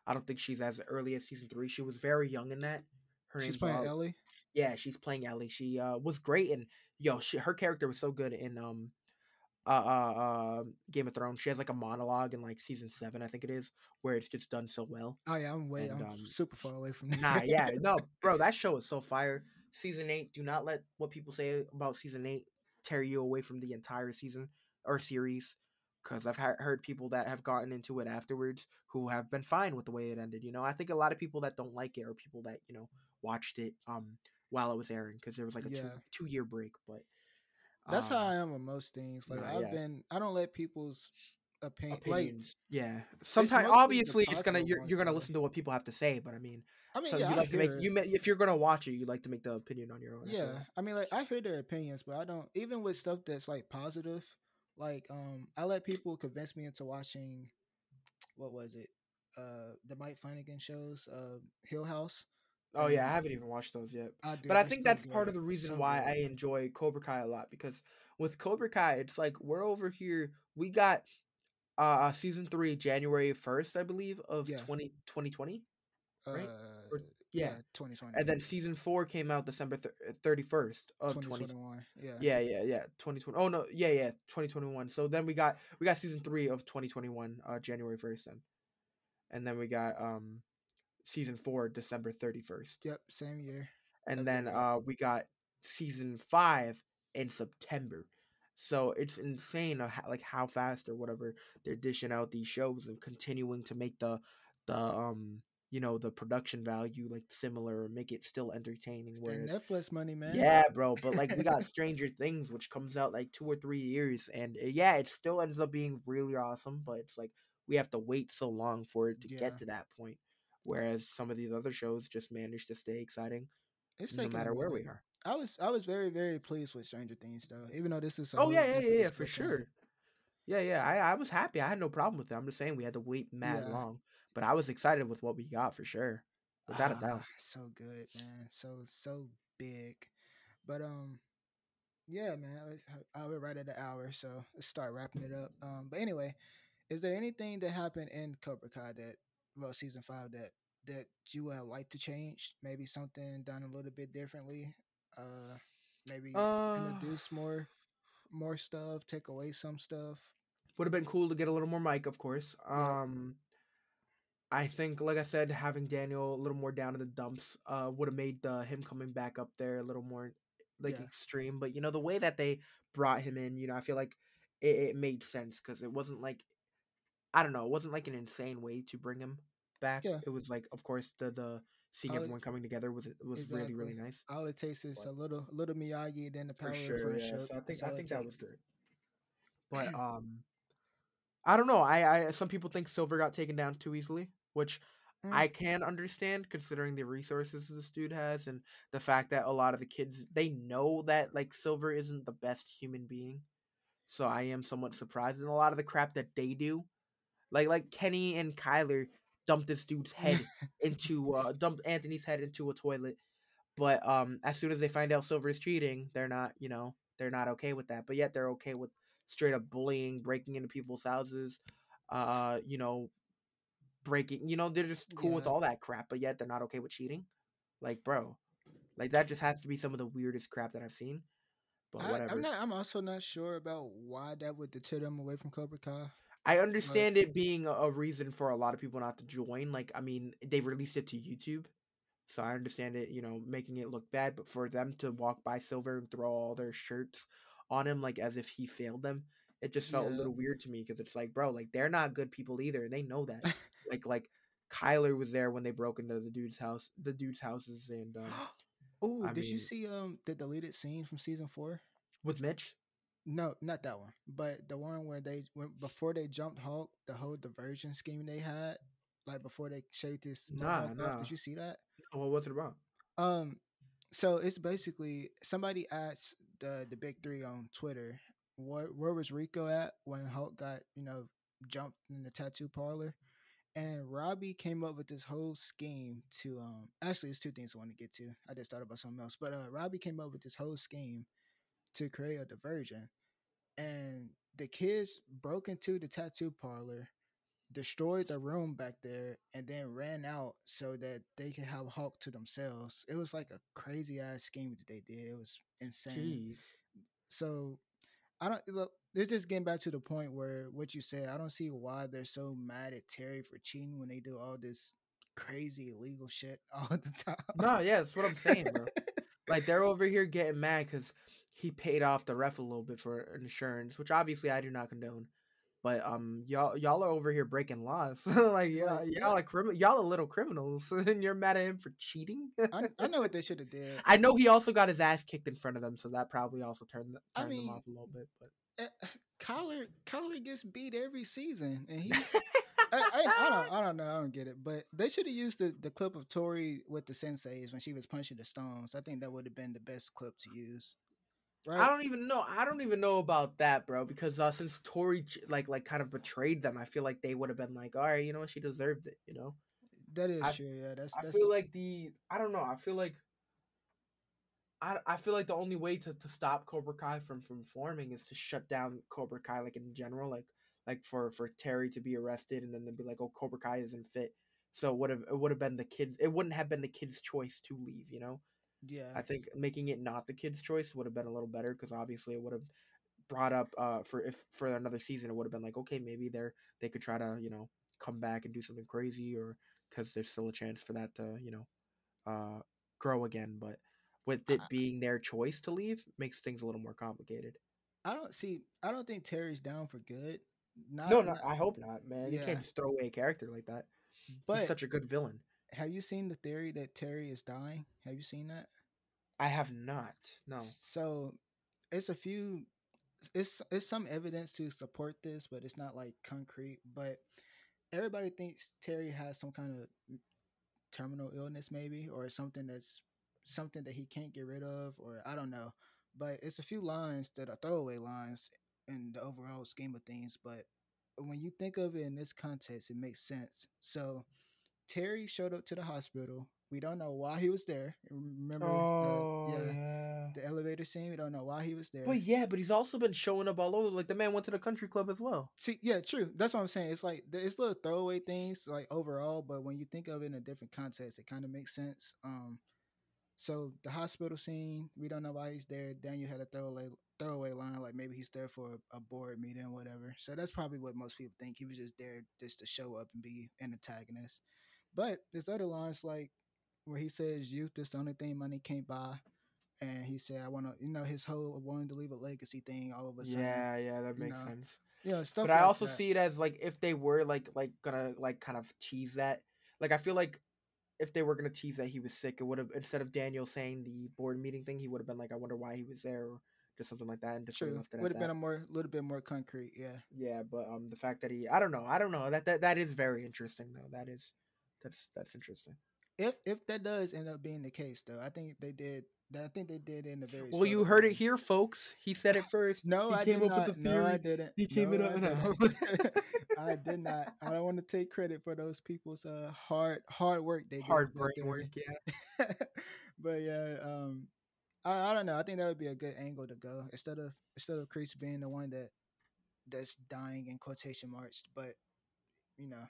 I don't think she's as early as season three. She was very young in that. Her she's name's playing Ollie. Ellie? Yeah, she's playing Ellie. She uh, was great. And, yo, she, her character was so good in um, uh, uh, uh, Game of Thrones. She has, like, a monologue in, like, season seven, I think it is, where it's just done so well. Oh, yeah, I'm way and, I'm um, super far away from that. Nah, yeah. No, bro, that show is so fire. Season eight, do not let what people say about season eight tear you away from the entire season or series. because I've ha- heard people that have gotten into it afterwards who have been fine with the way it ended. You know, I think a lot of people that don't like it are people that, you know, watched it um while it was airing because there was like a yeah. two, two year break. But um, that's how I am with most things. Like yeah, I've yeah. been, I don't let people's opinion, opinions. Like, yeah, sometimes obviously it's gonna you're, you're gonna listen to what people have to say. But I mean, I mean, so yeah, you like to make it. you if you're gonna watch it, you like to make the opinion on your own. Yeah, well. I mean, like I hear their opinions, but I don't even with stuff that's like positive. Like, um, I let people convince me into watching, what was it? Uh, the Mike Flanagan shows, uh, Hill House. Oh, um, yeah, I haven't even watched those yet. I do, but I think that's good. Part of the reason so why good. I enjoy Cobra Kai a lot, because with Cobra Kai, it's like we're over here. We got uh, season three, January first, I believe, of yeah. twenty twenty. Right? Uh, or, yeah. yeah, twenty twenty. And then season four came out December thirty-first of twenty twenty-one. Yeah, yeah, yeah, yeah. twenty twenty. Oh no, yeah, yeah, twenty twenty-one. So then we got we got season three of twenty twenty-one, uh, January first, then, and then we got um season four December thirty-first. Yep, same year. And That'd then uh we got season five in September. So it's insane, uh, like how fast or whatever they're dishing out these shows and continuing to make the the um. you know, the production value, like, similar or make it still entertaining. It's whereas Netflix money, man. Yeah, bro. But, like, we got Stranger Things, which comes out, like, two or three years. And, yeah, it still ends up being really awesome. But it's, like, we have to wait so long for it to yeah. get to that point. Whereas some of these other shows just manage to stay exciting it's no matter where we are. I was I was very, very pleased with Stranger Things, though. Even though this is... Oh, yeah, yeah, yeah, yeah, for sure. Yeah, yeah. I, I was happy. I had no problem with it. I'm just saying we had to wait mad yeah. long. But I was excited with what we got for sure, without ah, a doubt. So good, man. So so big, but um, yeah, man. I we're right at an hour, so let's start wrapping it up. Um, but anyway, is there anything that happened in Cobra Kai that, well, season five that that you would like to change? Maybe something done a little bit differently. Uh, maybe uh, introduce more more stuff, take away some stuff. Would have been cool to get a little more Mike, of course. Yeah. Um. I think, like I said, having Daniel a little more down in the dumps uh, would have made uh, him coming back up there a little more, like, yeah. extreme. But, you know, the way that they brought him in, you know, I feel like it, it made sense because it wasn't like, I don't know, it wasn't like an insane way to bring him back. Yeah. It was like, of course, the, the seeing all everyone it, coming together was was exactly. really, really nice. All it takes is but, a little little Miyagi and then the power for sure, of yeah. show. So I think, I think that was good. But um, I don't know. I, I some people think Silver got taken down too easily, which mm. I can understand considering the resources this dude has and the fact that a lot of the kids, they know that, like, Silver isn't the best human being. So I am somewhat surprised. And a lot of the crap that they do, like like Kenny and Kyler dumped this dude's head into, uh, dumped Anthony's head into a toilet. But um, as soon as they find out Silver is cheating, they're not, you know, they're not okay with that. But yet they're okay with straight up bullying, breaking into people's houses, uh, you know, breaking, you know, they're just cool yeah. with all that crap, but yet they're not okay with cheating. Like, bro, like that just has to be some of the weirdest crap that I've seen. But I, whatever. I'm not, I'm also not sure about why that would deter them away from Cobra Kai. I understand like, it being a, a reason for a lot of people not to join. Like, I mean, they've released it to YouTube, so I understand it, you know, making it look bad, but for them to walk by Silver and throw all their shirts on him, like as if he failed them, it just felt yeah. a little weird to me because it's like, bro, like they're not good people either, and they know that. like, like Kyler was there when they broke into the dude's house, the dude's houses, and um, oh, did mean, you see um the deleted scene from season four with Mitch? No, not that one, but the one where they went before they jumped Hulk, the whole diversion scheme they had, like before they shaved his. Nah, nah. Off. Did you see that? No, what was it about? Um, so it's basically somebody asked the the big three on Twitter. Where, where was Rico at when Hulk got, you know, jumped in the tattoo parlor? And Robbie came up with this whole scheme to um actually it's two things I want to get to. I just thought about something else. But uh, Robbie came up with this whole scheme to create a diversion. And the kids broke into the tattoo parlor, destroyed the room back there, and then ran out so that they could have Hulk to themselves. It was like a crazy ass scheme that they did. It was insane. Jeez. So I don't look, this is getting back to the point where what you said, I don't see why they're so mad at Terry for cheating when they do all this crazy illegal shit all the time. No, yeah, that's what I'm saying, bro. Like, they're over here getting mad because he paid off the ref a little bit for insurance, which obviously I do not condone. But um, y'all y'all are over here breaking laws. Like y'all, y'all are criminal. Y'all are little criminals, and you're mad at him for cheating. I, I know what they should have did. I know he also got his ass kicked in front of them, so that probably also turned, turned I mean, them off a little bit. But uh, Collar Collar gets beat every season, and he's. I, I, I don't I don't know. I don't get it. But they should have used the, the clip of Tori with the senseis when she was punching the stones. I think that would have been the best clip to use. Right? I don't even know. I don't even know about that, bro. Because uh, since Tori like like kind of betrayed them, I feel like they would have been like, all right, you know, she deserved it. You know, that is I, true. Yeah, that's. I that's... feel like the. I don't know. I feel like. I I feel like the only way to, to stop Cobra Kai from from forming is to shut down Cobra Kai, like in general, like. Like for, for Terry to be arrested, and then they'd be like, "Oh, Cobra Kai isn't fit," so would have it would have been the kids. It wouldn't have been the kids' choice to leave, you know. Yeah, I think making it not the kids' choice would have been a little better, because obviously it would have brought up uh for if for another season it would have been like, okay, maybe they're they could try to you know come back and do something crazy, or because there's still a chance for that to you know uh grow again. But with it being their choice to leave, makes things a little more complicated. I don't see. I don't think Terry's down for good. Not, no, no, I hope not, man. Yeah. You can't just throw away a character like that. But he's such a good villain. Have you seen the theory that Terry is dying? Have you seen that? I have not. No. So it's a few. It's it's some evidence to support this, but it's not like concrete. But everybody thinks Terry has some kind of terminal illness, maybe, or something that's something that he can't get rid of, or I don't know. But it's a few lines that are throwaway lines in the overall scheme of things, but when you think of it in this context, it makes sense. So Terry showed up to the hospital. We don't know why he was there. Remember oh, the, yeah, yeah. the elevator scene? We don't know why he was there. But yeah, but he's also been showing up all over. Like the man went to the country club as well. See, yeah, true. That's what I'm saying. It's like, it's little throwaway things like overall, but when you think of it in a different context, it kind of makes sense. Um, So the hospital scene, we don't know why he's there. Daniel had a throwaway throwaway line, like maybe he's there for a, a board meeting or whatever. So that's probably what most people think. He was just there just to show up and be an antagonist. But there's other lines like where he says, "Youth is the only thing money can't buy," and he said, "I want to," you know, his whole wanting to leave a legacy thing. All of a sudden, yeah, yeah, that makes you know, sense. Yeah, you know, stuff. But like I also that. see it as like if they were like like gonna like kind of tease that. Like I feel like. If they were going to tease that he was sick, it would have, instead of Daniel saying the board meeting thing, he would have been like, I wonder why he was there, or just something like that. And just True. Would have been that. a more, little bit more concrete. Yeah. Yeah. But um, the fact that he, I don't know. I don't know that, that, that is very interesting though. That is, that's, that's interesting. If, if that does end up being the case though, I think they did. I think they did in the very. Well, you heard way. it here, folks. He said it first. No, he I came did up not. With the theory. No, I didn't. He came no, it up. I, I did not. I don't want to take credit for those people's uh, hard hard work. They hard did. brain work, yeah. But yeah, um, I, I don't know. I think that would be a good angle to go instead of instead of Chris being the one that that's dying in quotation marks. But you know,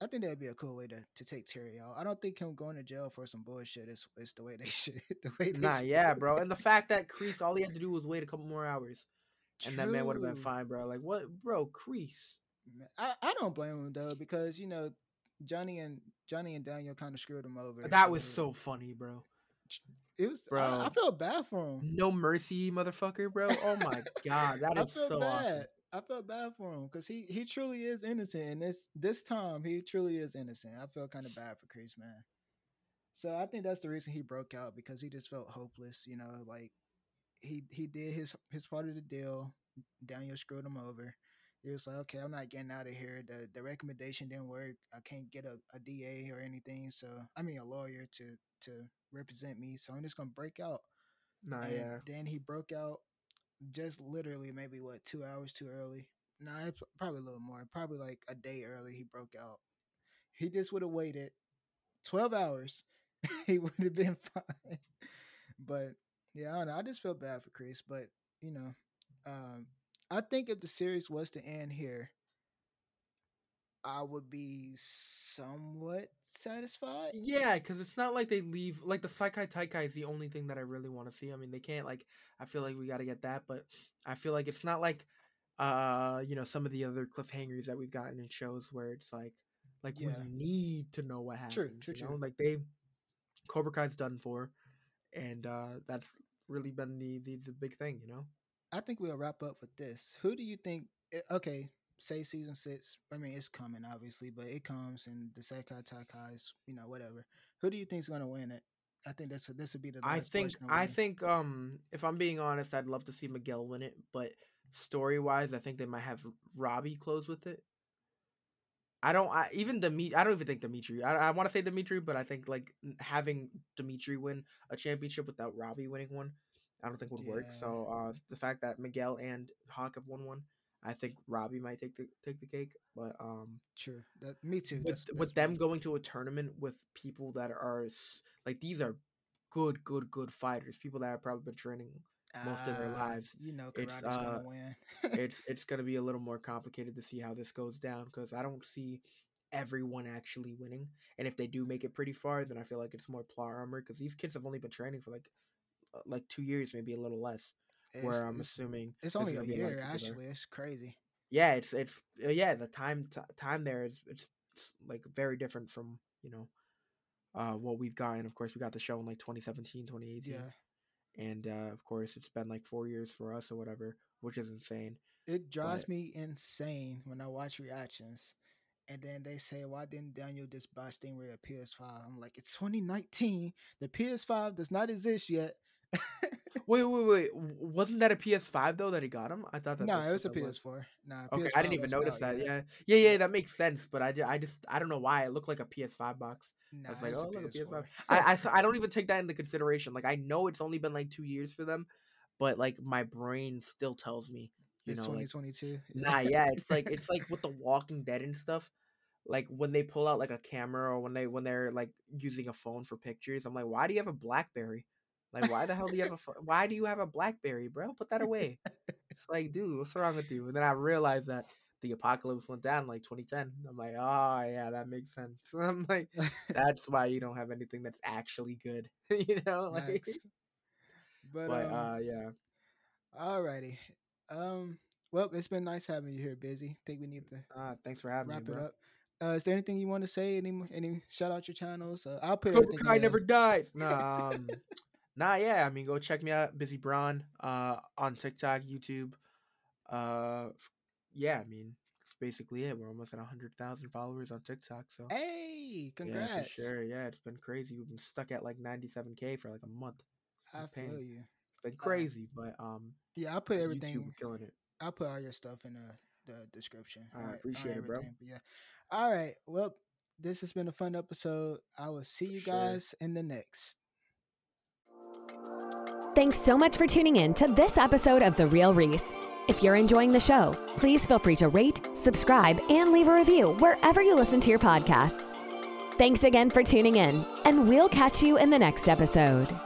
I think that'd be a cool way to, to take Terry out. I don't think him going to jail for some bullshit is is the way they should. The way they nah, should. yeah, bro. And the fact that Kreese, all he had to do was wait a couple more hours, True. and that man would have been fine, bro. Like what, bro, Kreese? I, I don't blame him though, because you know Johnny and Johnny and Daniel kind of screwed him over. That so. was so funny, bro. It was, bro. I, I felt bad for him. No mercy, motherfucker, bro. Oh my god, that is so bad. awesome. I felt bad for him because he, he truly is innocent. And this this time, he truly is innocent. I feel kind of bad for Kreese, man. So I think that's the reason he broke out, because he just felt hopeless. You know, like he he did his, his part of the deal. Daniel screwed him over. He was like, okay, I'm not getting out of here. The the recommendation didn't work. I can't get a, a D A or anything. So, I mean, a lawyer to, to represent me. So I'm just going to break out. Nah, and yeah. Then he broke out. Just literally maybe, what, two hours too early? Nah, probably a little more. Probably like a day early he broke out. He just would have waited twelve hours. He would have been fine. But, yeah, I don't know. I just feel bad for Kreese. But, you know, um, I think if the series was to end here, I would be somewhat satisfied. Yeah, because it's not like they leave. Like, the Sekai Taikai is the only thing that I really want to see. I mean, they can't, like, I feel like we got to get that. But I feel like it's not like, uh, you know, some of the other cliffhangers that we've gotten in shows where it's like, like yeah. we need to know what happens. True, true, you know? true. Like, they, Cobra Kai's done for. And uh, that's really been the, the, the big thing, you know? I think we'll wrap up with this. Who do you think, okay, say season six. I mean, it's coming, obviously, but it comes, and the Sekai Taikai's, you know, whatever. Who do you think's going to win it? I think that's this would be the. I think I think um if I'm being honest, I'd love to see Miguel win it, but story wise, I think they might have Robbie close with it. I don't I, even Dimitri. I don't even think Dimitri. I I want to say Dimitri, but I think like having Dimitri win a championship without Robbie winning one, I don't think would yeah. work. So uh, the fact that Miguel and Hawk have won one, I think Robbie might take the take the cake. But um, sure, that, me too. With, that's, that's with them going to a tournament with people that are like these are good, good, good fighters. People that have probably been training most of their lives, uh, you know, Karate's it's, uh, gonna win. it's it's gonna be a little more complicated to see how this goes down because I don't see everyone actually winning. And if they do make it pretty far, then I feel like it's more plot armor because these kids have only been training for like like two years, maybe a little less. It's, where I'm it's, assuming it's only a year. Actually, it's crazy. Yeah, it's it's yeah. The time t- time there is it's, it's like very different from you know uh, what we've gotten. Of course, we got the show in like twenty seventeen, twenty eighteen. Yeah. And, uh, of course, it's been like four years for us or whatever, which is insane. It drives but... me insane when I watch reactions. And then they say, why didn't Daniel just buy Stingray a P S five? I'm like, it's twenty nineteen. The P S five does not exist yet. wait, wait, wait. Wasn't that a P S five, though, that he got him? I thought that No, it was a P S four. Was... Nah, okay, P S five I didn't even notice out, that. Yeah. yeah, yeah, yeah, that makes sense. But I, I just, I don't know why. It looked like a P S five box. Nah, I was like, oh, look, P S five. I, I, I don't even take that into consideration. Like, I know it's only been like two years for them, but like my brain still tells me, you it's know, twenty twenty-two. Like, nah, yeah, it's like it's like with The Walking Dead and stuff. Like when they pull out like a camera or when they when they're like using a phone for pictures, I'm like, why do you have a BlackBerry? Like, why the hell do you have a ph- why do you have a BlackBerry, bro? Put that away. It's like, dude, what's wrong with you? And then I realized that the apocalypse went down in like twenty ten. I'm like, oh yeah, that makes sense. I'm like, that's why you don't have anything that's actually good, you know. Like, but, but um, uh, yeah. Alrighty. Um. Well, it's been nice having you here, Bizzy. I think we need to. Uh, thanks for having wrap me. Wrap it bro. up. Uh, is there anything you want to say? Any any shout out your channels? Uh, I'll put Cobra Kai never dies. Nah. Um, nah. Yeah. I mean, go check me out, Bizzy Bron, uh, on TikTok, YouTube, uh. Yeah, I mean, that's basically it. We're almost at one hundred thousand followers on TikTok. So hey, congrats. Yeah, for sure. Yeah, it's been crazy. We've been stuck at like ninety-seven K for like a month. I pain. feel you. It's been crazy, uh, but um, yeah, I'll put everything. YouTube killing it. I'll put all your stuff in the, the description. I right, appreciate it, bro. Yeah. All right. Well, this has been a fun episode. I will see for you guys sure. in the next. Thanks so much for tuning in to this episode of The Real Reese. If you're enjoying the show, please feel free to rate, subscribe, and leave a review wherever you listen to your podcasts. Thanks again for tuning in, and we'll catch you in the next episode.